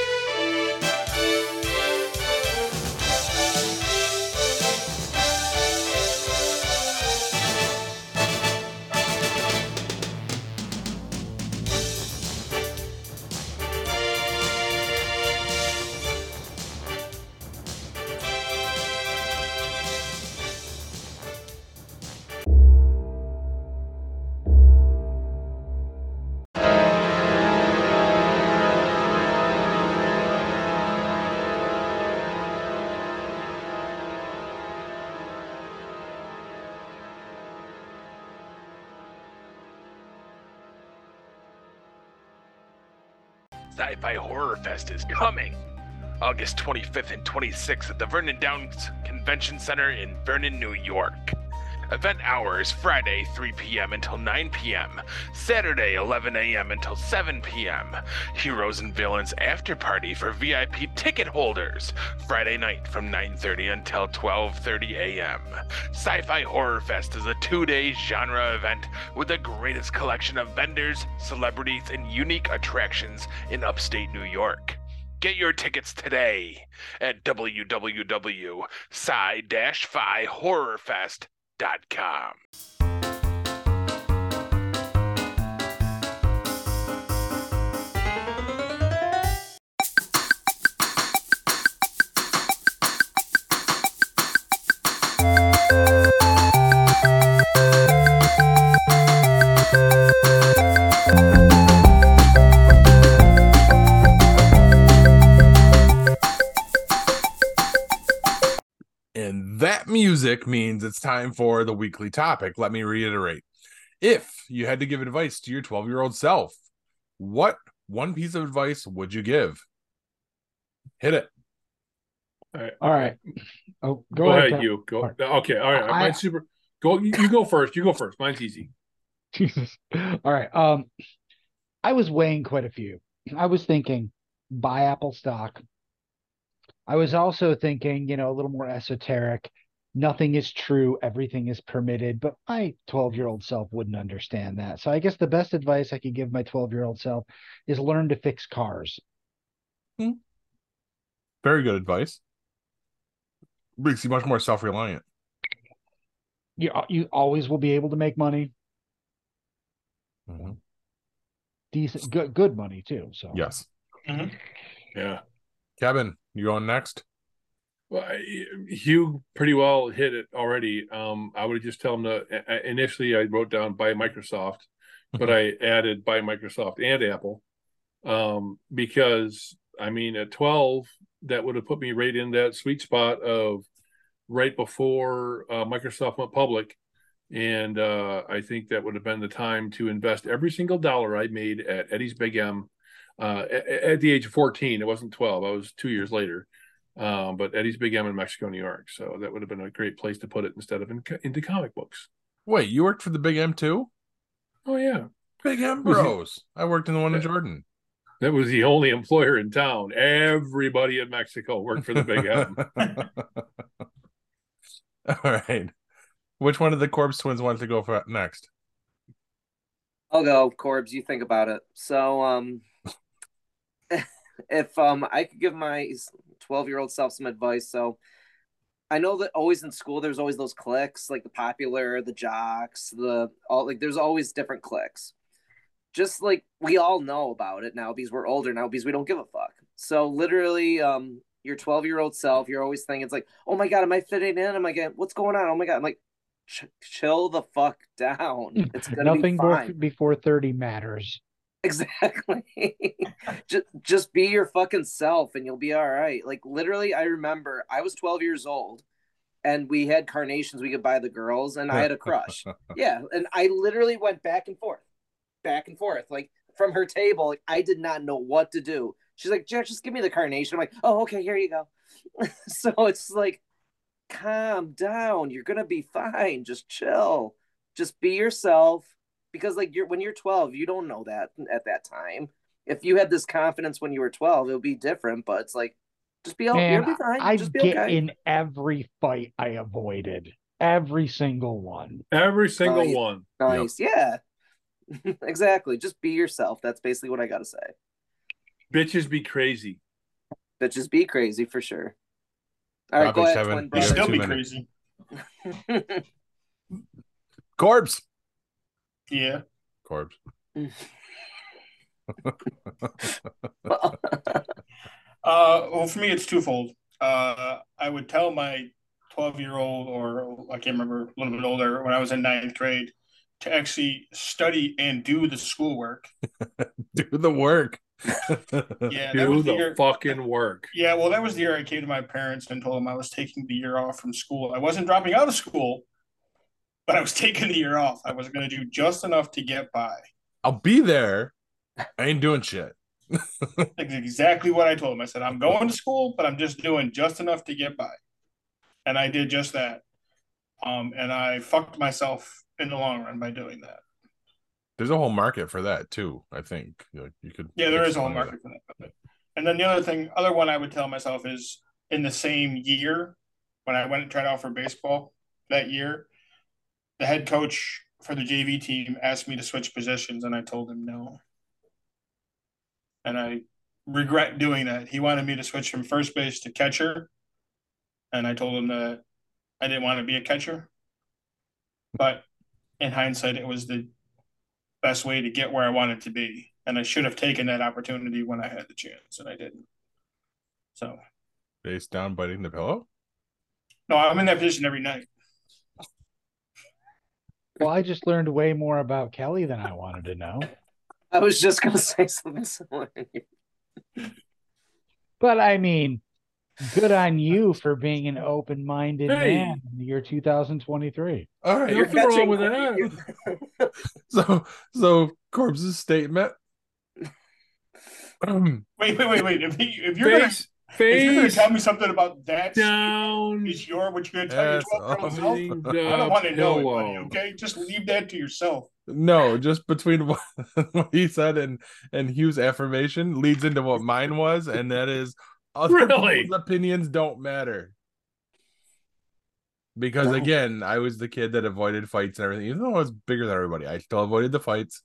Sci-Fi Horror Fest is coming August twenty-fifth and twenty-sixth at the Vernon Downs Convention Center in Vernon, New York. Event hours Friday three p.m. until nine p.m. Saturday eleven a.m. until seven p.m. Heroes and Villains After Party for V I P ticket holders Friday night from nine thirty until twelve thirty a.m. Sci-Fi Horror Fest is a two-day genre event with the greatest collection of vendors, celebrities, and unique attractions in upstate New York. Get your tickets today at w w w dot sci dash fi horror fest dot com. That music means it's time for the weekly topic. Let me reiterate. If you had to give advice to your twelve-year-old self, what one piece of advice would you give? Hit it. All right. All right. Oh, go, go ahead, ahead you. Go. Right. Okay. All right. I, Mine's super. Go. You, you go first. You go first. Mine's easy. Jesus. All right. Um, I was weighing quite a few. I was thinking, buy Apple stock. I was also thinking, you know, a little more esoteric. Nothing is true. Everything is permitted. But my twelve-year-old self wouldn't understand that. So I guess the best advice I could give my twelve-year-old self is learn to fix cars. Hmm. Very good advice. Makes you much more self-reliant. You, you always will be able to make money. Mm-hmm. Decent, good, good money, too. So yes. Mm-hmm. Yeah. Kevin, you on next? Well, Hugh pretty well hit it already. Um, I would just tell him to, initially I wrote down buy Microsoft, but I added buy Microsoft and Apple, um, because, I mean, at twelve, that would have put me right in that sweet spot of right before uh, Microsoft went public. And uh, I think that would have been the time to invest every single dollar I made at Eddie's Big M uh, at, at the age of fourteen. It wasn't twelve. I was two years later. Um, but Eddie's Big M in Mexico, New York. So that would have been a great place to put it instead of in, into comic books. Wait, you worked for the Big M too? Oh, yeah. Big M Bros. I worked in the one that, in Jordan. That was the only employer in town. Everybody in Mexico worked for the Big M. All right. Which one of the Corbs twins wants to go for next? I'll go, Corbs. You think about it. So, um, if um, I could give my twelve-year-old self some advice. So I know that always in school, there's always those cliques, like the popular, the jocks, the all, like there's always different cliques. Just like we all know about it now because we're older now because we don't give a fuck. So literally um, your twelve-year-old self, you're always thinking, it's like, oh my God, am I fitting in? Am I getting, what's going on? Oh my God. I'm like, Ch- chill the fuck down. It's going to be fine. Nothing before thirty matters. Exactly. just, just be your fucking self and you'll be all right. Like literally, I remember I was twelve years old and we had carnations we could buy the girls and I had a crush. Yeah. And I literally went back and forth, back and forth, like from her table. Like, I did not know what to do. She's like, Jack, just give me the carnation. I'm like, oh, okay, here you go. So it's like, calm down. You're going to be fine. Just chill. Just be yourself. Because like you're when you're twelve, you don't know that at that time. If you had this confidence when you were twelve, it would be different. But it's like, just be, Man, you'll be fine. I just be get okay. in every fight I avoided. Every single one. Every single nice. one. Nice. Yep. Yeah. Exactly. Just be yourself. That's basically what I got to say. Bitches be crazy. Bitches be crazy for sure. All right, Probably go ahead, twin brother. Still be crazy. Corbs. Yeah. Corbs. uh, well, for me, it's twofold. Uh, I would tell my twelve-year-old, or I can't remember, a little bit older, when I was in ninth grade, to actually study and do the schoolwork. Do the work. Yeah, do the year, fucking work. Yeah, well, that was the year I came to my parents and told them I was taking the year off from school. I wasn't dropping out of school, but I was taking the year off. I was going to do just enough to get by. I'll be there. I ain't doing shit. That's exactly what I told him. I said, I'm going to school, but I'm just doing just enough to get by. And I did just that. Um, and I fucked myself in the long run by doing that. There's a whole market for that, too, I think. Like you could. Yeah, there is a whole market that. for that. And then the other thing, other one I would tell myself is in the same year, when I went and tried out for baseball that year, the head coach for the J V team asked me to switch positions, and I told him no. And I regret doing that. He wanted me to switch from first base to catcher, and I told him that I didn't want to be a catcher. But in hindsight, it was the best way to get where I wanted to be, and I should have taken that opportunity when I had the chance, and I didn't. So, face down, biting the pillow? No, I'm in that position every night. Well, I just learned way more about Kelly than I wanted to know. I was just going to say something similar. But, I mean, good on you for being an open-minded hey. man in the year two thousand twenty-three. All right, you're catching wrong with that. so, so Corb's statement. Um, wait, wait, wait, wait. If, he, if you're going to... Face if you're going to tell me something about that, down is your what you're going to tell your twelve-year-old self? I don't want to know it, buddy, okay? Just leave that to yourself. No, just between what, what he said and, and Hugh's affirmation leads into what mine was, and that is other really? people's opinions don't matter. Because, wow. again, I was the kid that avoided fights and everything. Even though I was bigger than everybody, I still avoided the fights.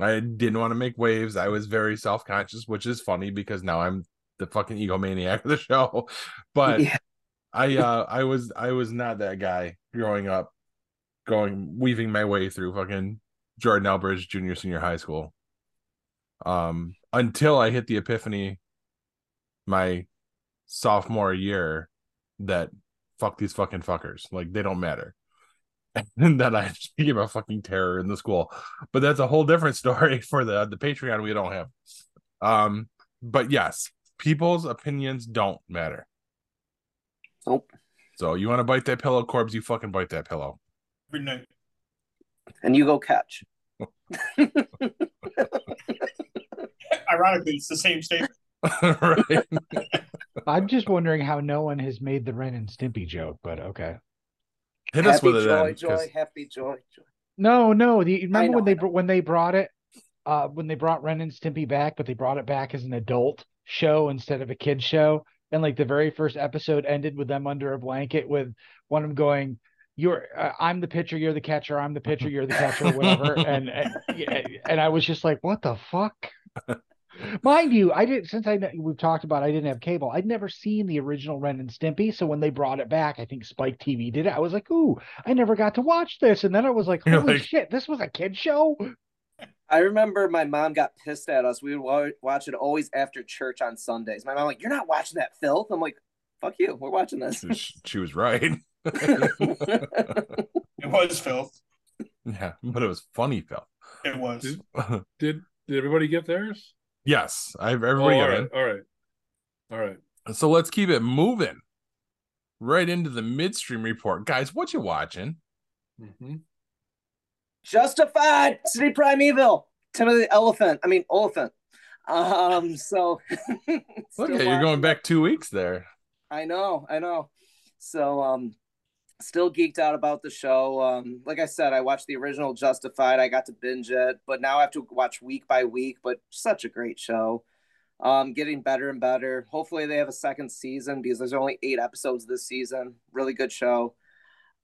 I didn't want to make waves. I was very self-conscious, which is funny because now I'm the fucking egomaniac of the show. But yeah. I uh, I was I was not that guy growing up, going weaving my way through fucking Jordan Elbridge junior senior high school. Um, until I hit the epiphany my sophomore year that fuck these fucking fuckers. Like, they don't matter. And then I became a fucking terror in the school. But that's a whole different story for the, the Patreon we don't have. Um, but yes, people's opinions don't matter. Nope. So you want to bite that pillow, Corbs, you fucking bite that pillow. Every night. And you go catch. Ironically, it's the same statement. Right. I'm just wondering how no one has made the Ren and Stimpy joke, but okay. Hit happy us with joy, it, joy, joy, happy joy, joy. No, no. The, remember I know, when they when they brought it, uh, when they brought Ren and Stimpy back, but they brought it back as an adult show instead of a kid show, and like the very first episode ended with them under a blanket with one of them going, "You're, uh, I'm the pitcher, you're the catcher, I'm the pitcher, you're the catcher," whatever, and, and and I was just like, "What the fuck." Mind you, I didn't since I we've talked about I didn't have cable. I'd never seen the original Ren and Stimpy, so when they brought it back, I think Spike T V did it. I was like, "Ooh, I never got to watch this," and then I was like, "Holy like... shit, this was a kid show." I remember my mom got pissed at us. We would watch it always after church on Sundays. My mom like, "You're not watching that filth." I'm like, "Fuck you, we're watching this." She was right. It was filth. Yeah, but it was funny filth. It was. Did did, did everybody get theirs? Yes, I've everybody. Oh, all right, all right, all right. So let's keep it moving right into the midstream report, guys. What you watching? Mm-hmm. Justified, City Primeval, Timothy Elephant. I mean, Elephant. Um, so look, okay, you're going back two weeks there. I know, I know. So, um, still geeked out about the show. Um, like I said, I watched the original Justified. I got to binge it, but now I have to watch week by week, but such a great show. Um, getting better and better. Hopefully they have a second season because there's only eight episodes this season. Really good show.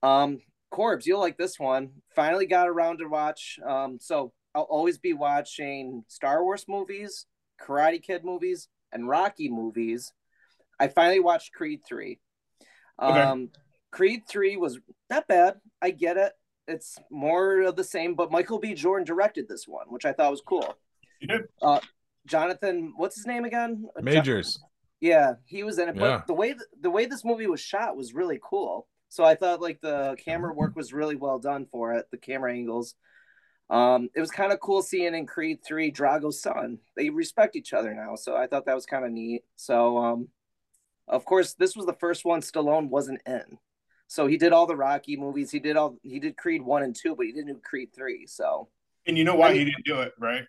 Um, Corbs, you'll like this one. Finally got around to watch. Um, so I'll always be watching Star Wars movies, Karate Kid movies, and Rocky movies. I finally watched Creed three. Okay. Um, Creed three was not bad. I get it. It's more of the same, but Michael B. Jordan directed this one, which I thought was cool. Yeah. Uh, Jonathan, what's his name again? Majors. Jonathan. Yeah, he was in it. Yeah. But the way th- the way this movie was shot was really cool. So I thought like the camera work was really well done for it, the camera angles. Um, it was kind of cool seeing in Creed three Drago's son. They respect each other now, so I thought that was kind of neat. So, um, of course, this was the first one Stallone wasn't in. So he did all the Rocky movies. He did all he did Creed one and two, but he didn't do Creed three. So, and you know why I mean, he didn't do it, right?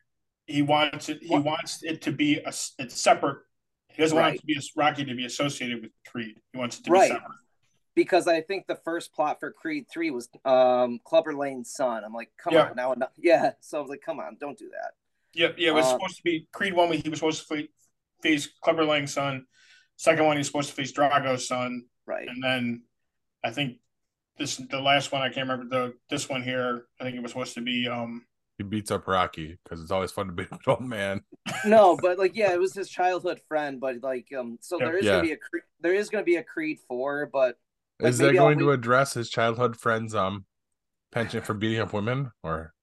He wants it. He what? wants it to be a it's separate. He doesn't right. want it to be Rocky to be associated with Creed. He wants it to right. be separate. Because I think the first plot for Creed three was um, Clubber Lane's son. I'm like, come yeah. on now, enough. yeah. So I was like, come on, don't do that. Yeah, yeah. It was um, supposed to be Creed one. He was supposed to face Clubber Lane's son. Second one, he was supposed to face Drago's son. Right, and then. I think this the last one I can't remember the this one here. I think it was supposed to be. Um... He beats up Rocky because it's always fun to beat up an old man. No, but like yeah, it was his childhood friend. But like um, so yeah. there is yeah. gonna be a there is gonna be a Creed four. But like, is that going wait... to address his childhood friend's um penchant for beating up women? Or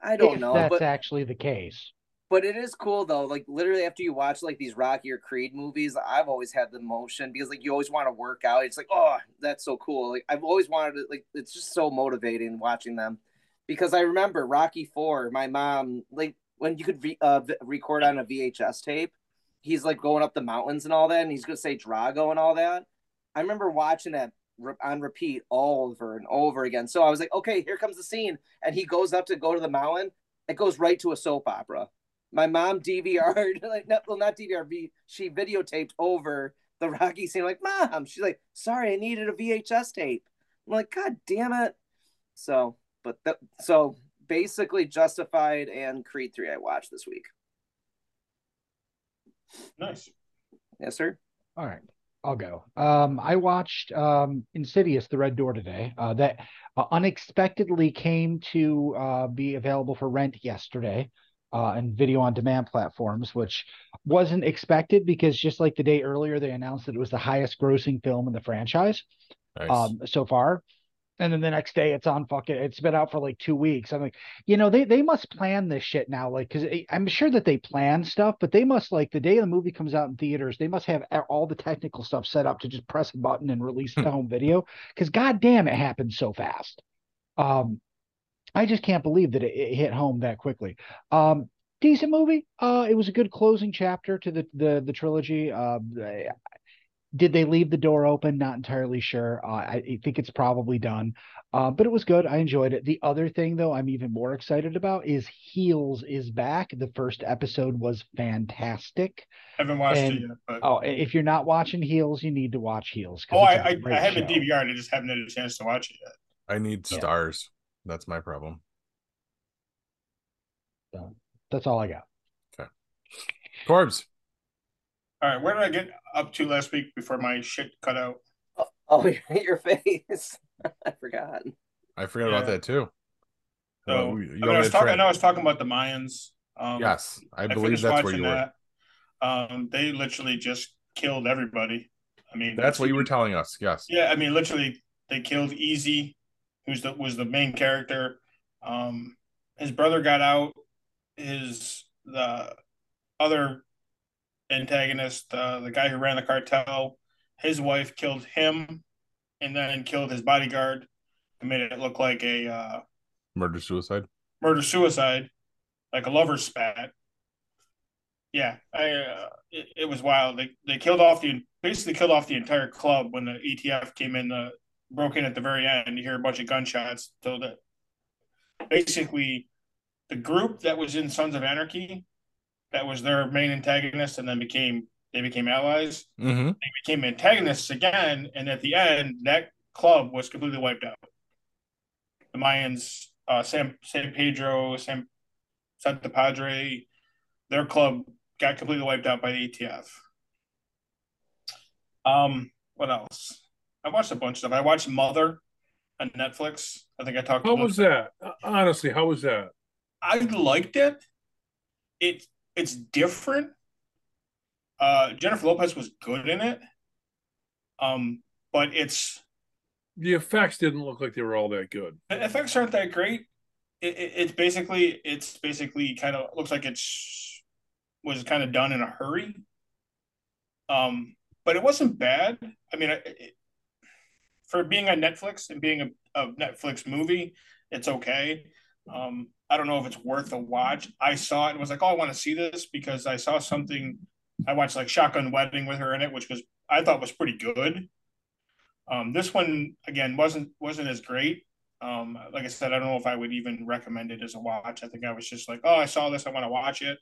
I don't if know. That's but... actually the case. But it is cool though. Like literally, after you watch like these Rocky or Creed movies, I've always had the motion because like you always want to work out. It's like, oh, that's so cool. Like I've always wanted to. Like it's just so motivating watching them, because I remember Rocky four. My mom like when you could re- uh, record on a V H S tape. He's like going up the mountains and all that, and he's gonna say Drago and all that. I remember watching that on repeat all over and over again. So I was like, okay, here comes the scene, and he goes up to go to the mountain. It goes right to a soap opera. My mom D V R'd, like, no, well, not D V R, she videotaped over the Rocky scene, like, Mom, she's like, sorry, I needed a V H S tape. I'm like, God damn it. So, but the, so basically Justified and Creed three I watched this week. Nice. Yes, sir. All right. I'll go. Um, I watched um, Insidious, The Red Door today. Uh, that uh, unexpectedly came to uh, be available for rent yesterday uh, and video on demand platforms, which wasn't expected because just like the day earlier, they announced that it was the highest grossing film in the franchise. Nice. um, so far. And then the next day it's on fucking, it's been out for like two weeks. I'm like, you know, they, they must plan this shit now. Like, cause I'm sure that they plan stuff, but they must, like, the day the movie comes out in theaters, they must have all the technical stuff set up to just press a button and release the home video. Cause goddamn, it happened so fast. Um, I just can't believe that it, it hit home that quickly. Um, decent movie. Uh, it was a good closing chapter to the, the, the trilogy. Uh, I, Did they leave the door open? Not entirely sure. Uh, I think it's probably done, uh, but it was good. I enjoyed it. The other thing, though, I'm even more excited about is Heels is back. The first episode was fantastic. I haven't watched and, it yet. But... Oh, if you're not watching Heels, you need to watch Heels. Oh, I, I, I have show. a D V R and I just haven't had a chance to watch it yet. I need yeah. stars. That's my problem. So, that's all I got. Okay. Corbs. All right, where did I get up to last week before my shit cut out? Oh, oh you hit your face. I forgot. I forgot yeah. about that, too. So, well, you I, mean, I, was talk- I know I was talking about the Mayans. Um, yes, I, I believe that's where you that. were. Um, they literally just killed everybody. I mean, That's what you were telling us, yes. Yeah, I mean, literally, they killed Easy, who's the was the main character. Um, his brother got out. His the other... antagonist, uh, the guy who ran the cartel, his wife killed him, and then killed his bodyguard, and made it look like a uh, murder suicide. Murder suicide, like a lover's spat. Yeah, I, uh, it, it was wild. They they killed off the basically killed off the entire club when the E T F came in, the broke in at the very end. You hear a bunch of gunshots. So that basically the group that was in Sons of Anarchy. That was their main antagonist, and then became they became allies. Mm-hmm. They became antagonists again, and at the end, that club was completely wiped out. The Mayans, uh, San San Pedro, San Santa Padre, their club got completely wiped out by the E T F. Um, what else? I watched a bunch of stuff. I watched Mother on Netflix. I think I talked. How was that? Honestly, how was that? I liked it. It. It's different. Uh, Jennifer Lopez was good in it. Um, but it's... The effects didn't look like they were all that good. The effects aren't that great. It, it, it's basically... It's basically kind of... Looks like it was kind of done in a hurry. Um, but it wasn't bad. I mean, it, for being on Netflix and being a, a Netflix movie, it's okay. Um I don't know if it's worth a watch. I saw it and was like, oh, I want to see this because I saw something. I watched like Shotgun Wedding with her in it, which was I thought was pretty good. Um, this one, again, wasn't wasn't as great. Um, like I said, I don't know if I would even recommend it as a watch. I think I was just like, oh, I saw this. I want to watch it.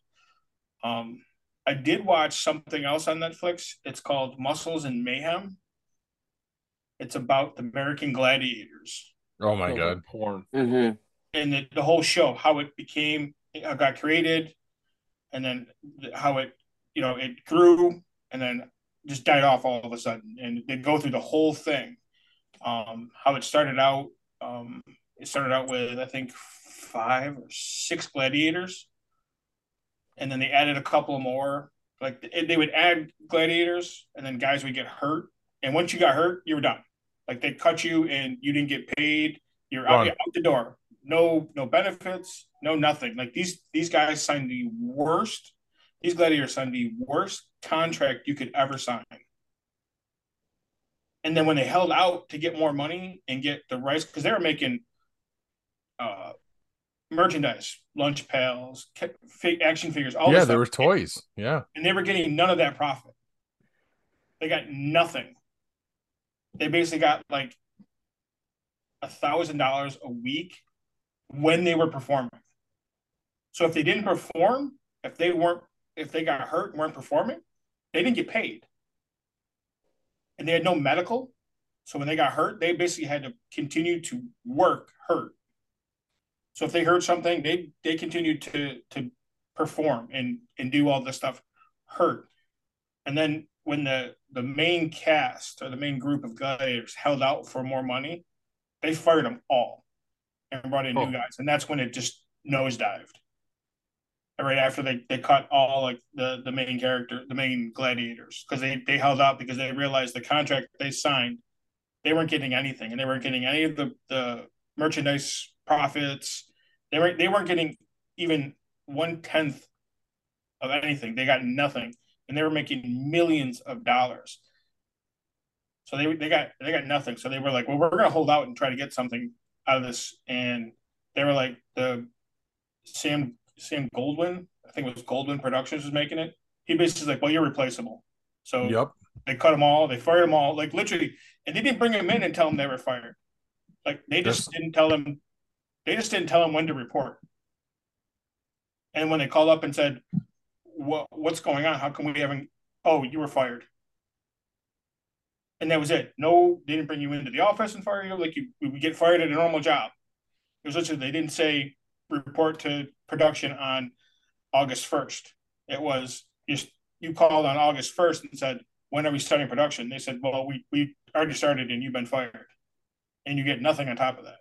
Um, I did watch something else on Netflix. It's called Muscles and Mayhem. It's about the American Gladiators. Oh, my oh, God. Porn. Mm-hmm. And the, the whole show, how it became, how it got created, and then how it, you know, it grew, and then just died off all of a sudden. And they go through the whole thing, um, how it started out. Um, it started out with, I think, five or six gladiators, and then they added a couple more. Like they would add gladiators, and then guys would get hurt. And once you got hurt, you were done. Like they cut you, and you didn't get paid. You're out, you're out the door. No, no benefits, no nothing. Like these, these guys signed the worst. These gladiators signed the worst contract you could ever sign. And then when they held out to get more money and get the rice, because they were making uh, merchandise, lunch pails, action figures, all. Yeah, there were toys. Yeah, and they were getting none of that profit. They got nothing. They basically got like a thousand dollars a week. When they were performing. So if they didn't perform, if they weren't, if they got hurt and weren't performing, they didn't get paid. and they had no medical. So when they got hurt, they basically had to continue to work hurt. So if they heard something, they they continued to to perform and and do all this stuff hurt. And then when the the main cast or the main group of gladiators held out for more money, they fired them all and brought in oh. new guys. And that's when it just nosedived. And right after they they cut all like the the main character, the main gladiators, because they they held out because they realized the contract they signed, they weren't getting anything, and they weren't getting any of the the merchandise. Profits. They weren't they weren't getting even one tenth of anything. They got nothing. And they were making millions of dollars. So they they got they got nothing. So they were like, well, we're gonna hold out and try to get something out of this. And they were like, the Sam Sam Goldwyn, I think it was Goldwyn Productions was making it. He basically was like, well, you're replaceable. So yep. They cut them all, they fired them all, like literally, and they didn't bring them in and tell them they were fired. Like they just yes. didn't tell them They just didn't tell him when to report. And when they called up and said, what, what's going on? How come we haven't? Oh, you were fired. And that was it. No, they didn't bring you into the office and fire you. Like you we get fired at a normal job. It was literally, they didn't say report to production on August first. It was just, you called on August first and said, when are we starting production? They said, well, we, we already started and you've been fired. And you get nothing on top of that.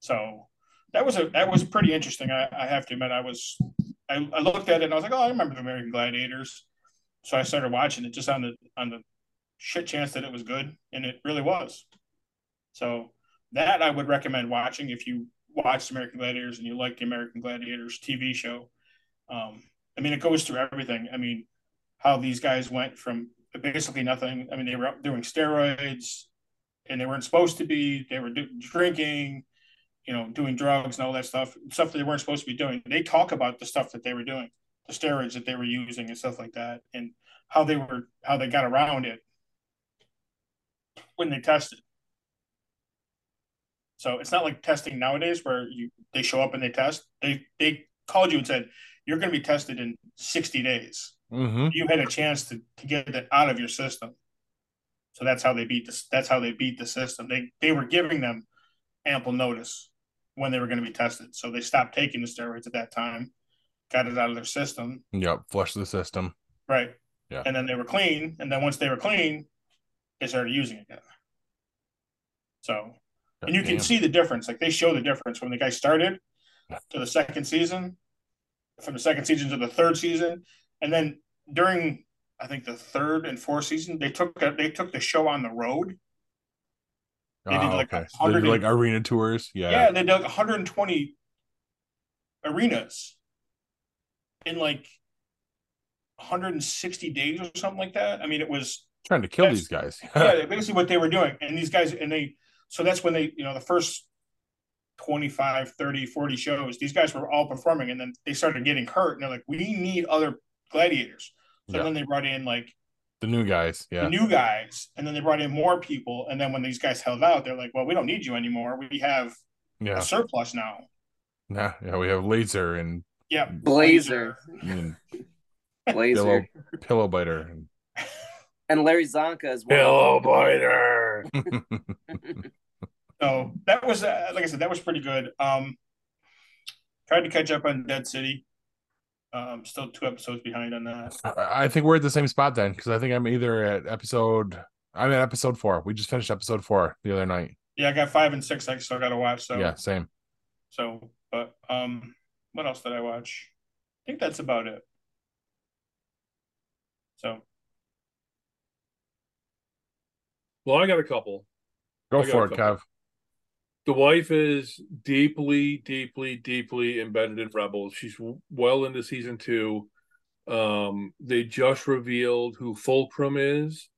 So that was a that was pretty interesting. I, I have to admit, I was I, I looked at it and I was like, oh, I remember the American Gladiators. So I started watching it just on the on the shit chance that it was good, and it really was. So that I would recommend watching if you watched American Gladiators and you like the American Gladiators T V show. Um, I mean, it goes through everything. I mean, how these guys went from basically nothing. I mean, they were doing steroids, and they weren't supposed to be. They were do- drinking. You know, doing drugs and all that stuff, stuff that they weren't supposed to be doing. They talk about the stuff that they were doing, the steroids that they were using and stuff like that, and how they were, how they got around it when they tested. So it's not like testing nowadays where you they show up and they test. They they called you and said, you're going to be tested in sixty days. Mm-hmm. You had a chance to, to get that out of your system. So that's how they beat this. That's how they beat the system. They they were giving them ample notice when they were going to be tested. So they stopped taking the steroids at that time, got it out of their system. Yep, flushed the system. Right. Yeah. And then they were clean. And then once they were clean, they started using it again. So, and you can see the difference. Like they show the difference when the guy started to the second season, from the second season to the third season. And then during, I think the third and fourth season, they took, they took the show on the road. They did like, oh, okay. so they did like arena tours. Yeah. Yeah. They did like one hundred twenty arenas in like one hundred sixty days or something like that. I mean, it was trying to kill these guys. Yeah. Basically what they were doing. And these guys, and they, so that's when they, you know, the first twenty-five, thirty, forty shows, these guys were all performing, and then they started getting hurt. And they're like, we need other gladiators. So yeah. then they brought in like, The new guys, yeah. The new guys, and then they brought in more people, and then when these guys held out, they're like, well, we don't need you anymore. We have yeah. a surplus now. Nah, yeah, we have Laser and... Yeah, Blazer. And Blazer. Pillow, pillow Biter. And Larry Zonka as well. Pillow Biter! So, that was, uh, like I said, that was pretty good. Um, tried to catch up on Dead City. I'm um, still two episodes behind on that. I think we're at the same spot then, because I think I'm either at episode... I'm at episode four. We just finished episode four the other night. Yeah, I got five and six I still got to watch. So Yeah, same. So, but um, what else did I watch? I think that's about it. So. Well, I got a couple. Go for it, Kev. The wife is deeply, deeply, deeply embedded in Rebels. She's well into season two. Um, they just revealed who Fulcrum is.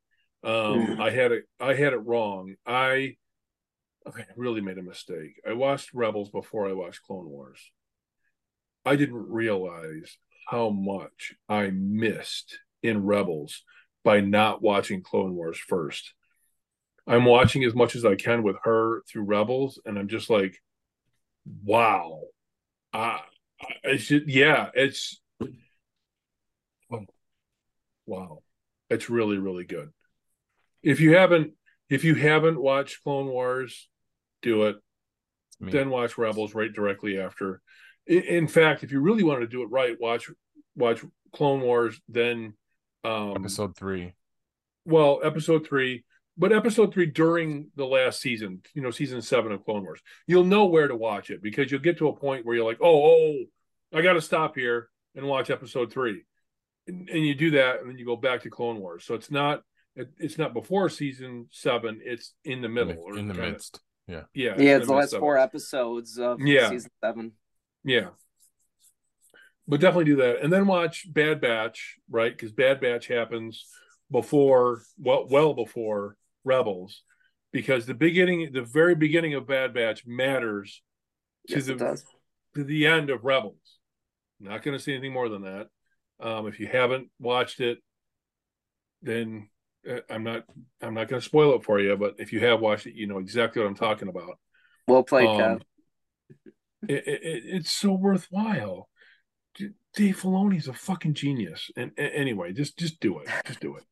Um, I had it. I had it wrong. I, I really made a mistake. I watched Rebels before I watched Clone Wars. I didn't realize how much I missed in Rebels by not watching Clone Wars first. I'm watching as much as I can with her through Rebels, and I'm just like, wow. Uh, it's just, yeah, it's... Wow. It's really, really good. if you haven't if you haven't watched Clone Wars, do it. I mean, then watch Rebels right directly after. In fact, if you really wanted to do it right, watch watch Clone Wars, then um, Episode Three. Well, Episode Three, but Episode Three during the last season, you know, Season Seven of Clone Wars. You'll know where to watch it because you'll get to a point where you're like, oh, oh, I got to stop here and watch Episode Three, and, and you do that, and then you go back to Clone Wars. So it's not it's not before Season Seven; it's in the middle, in, or in the midst. Of, yeah, yeah, yeah. It's the last four episodes of yeah. Season Seven. Yeah, but definitely do that, and then watch Bad Batch, right? Because Bad Batch happens before, well, well before Rebels, because the beginning, the very beginning of Bad Batch matters to yes, the it does. to the end of Rebels. I'm not going to say anything more than that. Um, if you haven't watched it, then uh, I'm not I'm not going to spoil it for you. But if you have watched it, you know exactly what I'm talking about. Well played, um, Kev. It, it, it's so worthwhile. Dave Filoni's a fucking genius. And, and anyway, just just do it. Just do it.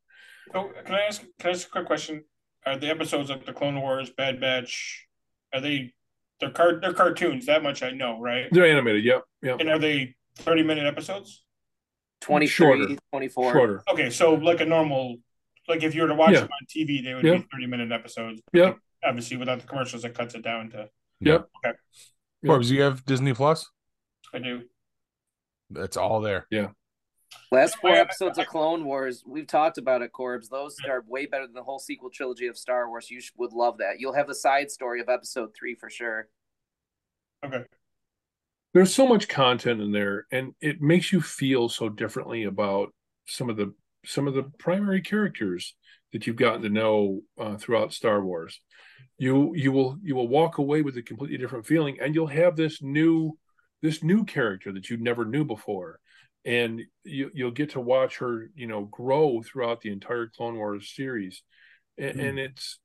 Oh, can I ask? Can I ask a quick question? Are the episodes like the Clone Wars, Bad Batch? Are they? They're card. They're cartoons. That much I know, right? They're animated. Yep. Yep. And are they thirty-minute episodes? twenty shorter. twenty-four Shorter. Okay, so like a normal, like if you were to watch yeah. them on T V, they would yep. be thirty-minute episodes. Yeah. Obviously, without the commercials, it cuts it down to. Yep. Okay. Forbes, you have Disney Plus? I do. That's all there. Yeah. Last four episodes of Clone Wars, we've talked about it, Corbs. Those yeah. are way better than the whole sequel trilogy of Star Wars. You would love that. You'll have the side story of Episode Three for sure. Okay. There's so much content in there, and it makes you feel so differently about some of the some of the primary characters that you've gotten to know uh, throughout Star Wars. You you will you will walk away with a completely different feeling, and you'll have this new this new character that you never knew before, and you you'll get to watch her you know grow throughout the entire Clone Wars series, and, mm-hmm. and it's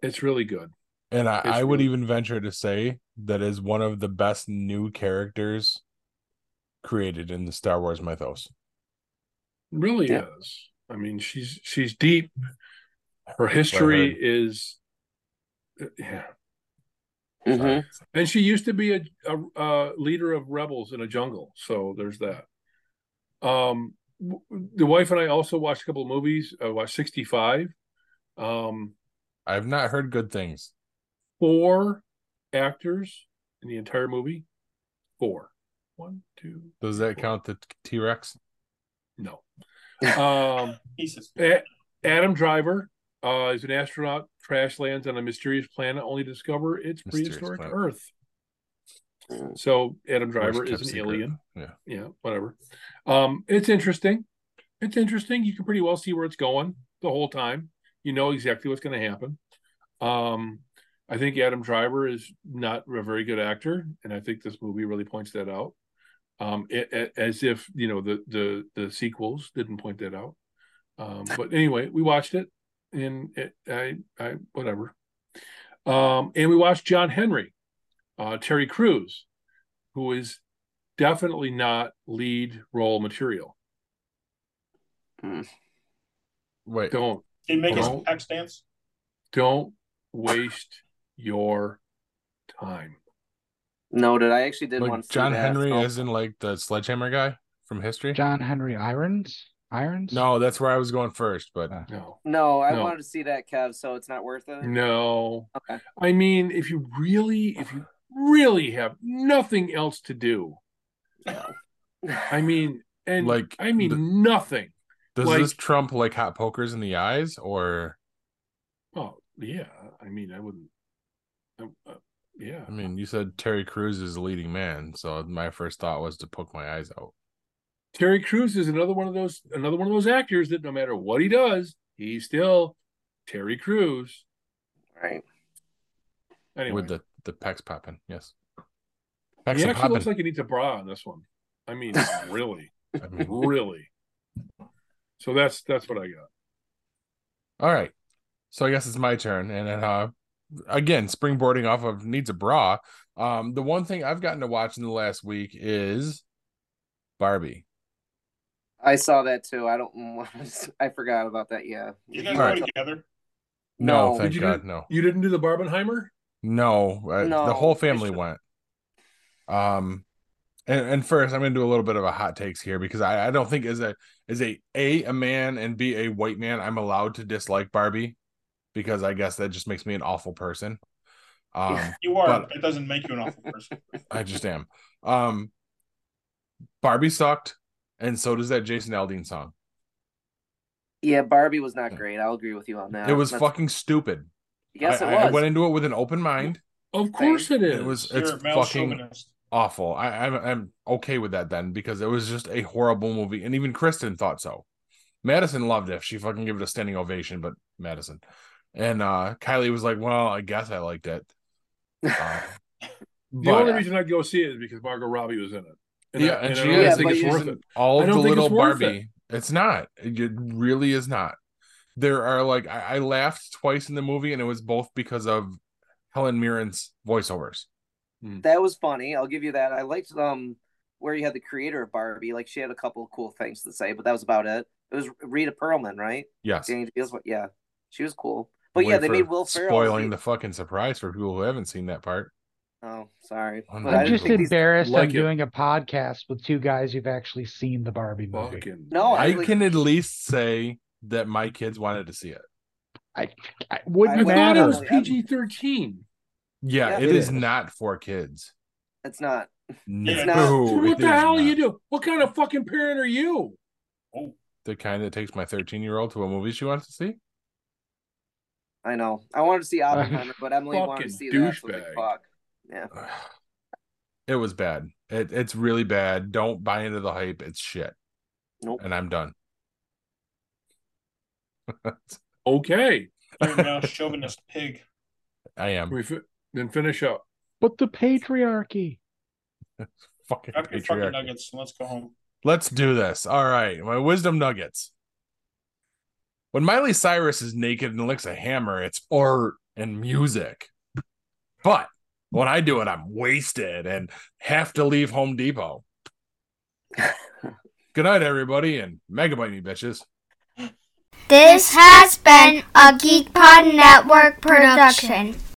it's really good. And I, I would really even venture to say that is one of the best new characters created in the Star Wars mythos. Really yeah. is. I mean, she's she's deep. Her history is, yeah, mm-hmm. and she used to be a, a, a leader of rebels in a jungle. So there's that. Um, w- the wife and I also watched a couple of movies. I watched sixty-five. Um, I've not heard good things. Four actors in the entire movie. Four. One, two. Does that four. count the T-Rex? No. Um, a- Adam Driver. Uh, as an astronaut, crash lands on a mysterious planet only to discover its mysterious prehistoric planet. Earth. So Adam Driver is an secret. alien. Yeah, yeah, whatever. Um, it's interesting. It's interesting. You can pretty well see where it's going the whole time. You know exactly what's going to happen. Um, I think Adam Driver is not a very good actor, and I think this movie really points that out. Um, it, it, as if you know the the the sequels didn't point that out. Um, but anyway, we watched it. And it, I, I, whatever. Um, and we watched John Henry, uh, Terry Crews, who is definitely not lead role material. Mm. Wait, don't. Did he make his pack stance? Don't waste your time. No, did I actually did like one? John Henry as in like the sledgehammer guy from History? John Henry Irons. Irons? No, that's where I was going first, but uh, no. No, I no. wanted to see that, Kev, so it's not worth it. No. Okay. I mean, if you really if you really have nothing else to do. I mean, and like I mean the, nothing. Does like, this trump like hot pokers in the eyes or oh, yeah. I mean, I wouldn't uh, yeah. I mean, you said Terry Crews is the leading man, so my first thought was to poke my eyes out. Terry Crews is another one of those another one of those actors that no matter what he does, he's still Terry Crews. Right. Anyway. With the, the pecs popping, yes. Pecs he actually poppin'. Looks like he needs a bra on this one. I mean, really. I mean, really. So that's that's what I got. All right. So I guess it's my turn. And then, uh, again, springboarding off of needs a bra. Um, the one thing I've gotten to watch in the last week is Barbie. I saw that too. I don't. I forgot about that. Yeah. Did you guys right. go together? No, no. thank you God, do, no. You didn't do the Barbenheimer? No, uh, no the whole family went. Um, and, and first, I'm going to do a little bit of a hot takes here because I, I don't think as a as a a a man and b a white man, I'm allowed to dislike Barbie because I guess that just makes me an awful person. Um, yeah, you are. It doesn't make you an awful person. I just am. Um, Barbie sucked. And so does that Jason Aldean song. Yeah, Barbie was not great. I'll agree with you on that. It was That's... fucking stupid. Yes, I, it was. I went into it with an open mind. Of course it is. It was. It's fucking chauvinist. Awful. I, I'm, I'm okay with that then because it was just a horrible movie. And even Kristen thought so. Madison loved it. She fucking gave it a standing ovation, but Madison. And uh, Kylie was like, well, I guess I liked it. Uh, the but, only reason I'd go see it is because Margot Robbie was in it. And yeah, I, and, and she is. Think it's worth it. All of the little it's Barbie. It. It's not. It really is not. There are like I, I laughed twice in the movie, and it was both because of Helen Mirren's voiceovers. That was funny. I'll give you that. I liked um where you had the creator of Barbie. Like she had a couple of cool things to say, but that was about it. It was Rita Perlman, right? Yes. Danny DeVille's, yeah, she was cool. But Wait yeah, they made Will Ferrell spoiling the fucking surprise for people who haven't seen that part. Oh, sorry. I'm but just embarrassed like I'm it. doing a podcast with two guys who've actually seen the Barbie movie. Fucking no, I, I like, can at least say that my kids wanted to see it. I, I wouldn't I thought it was P G thirteen. Yeah, yeah it, it is, is not for kids. It's not. No. It's not. No, so what the hell are you doing? What kind of fucking parent are you? Oh, the kind that takes my thirteen-year-old to a movie she wants to see? I know. I wanted to see Oppenheimer, but Emily wanted to see that. Fucking douchebag. Yeah, it was bad. It, it's really bad. Don't buy into the hype. It's shit. Nope. And I'm done. Okay. You're now chauvinist pig. I am. We fi- then finish up. But the patriarchy. Fucking patriarchy. Fucking nuggets. Let's go home. Let's do this. All right. My wisdom nuggets. When Miley Cyrus is naked and licks a hammer, it's art and music. But when I do it, I'm wasted and have to leave Home Depot. Good night, everybody, and megabyte me, bitches. This has been a GeekPod Network production.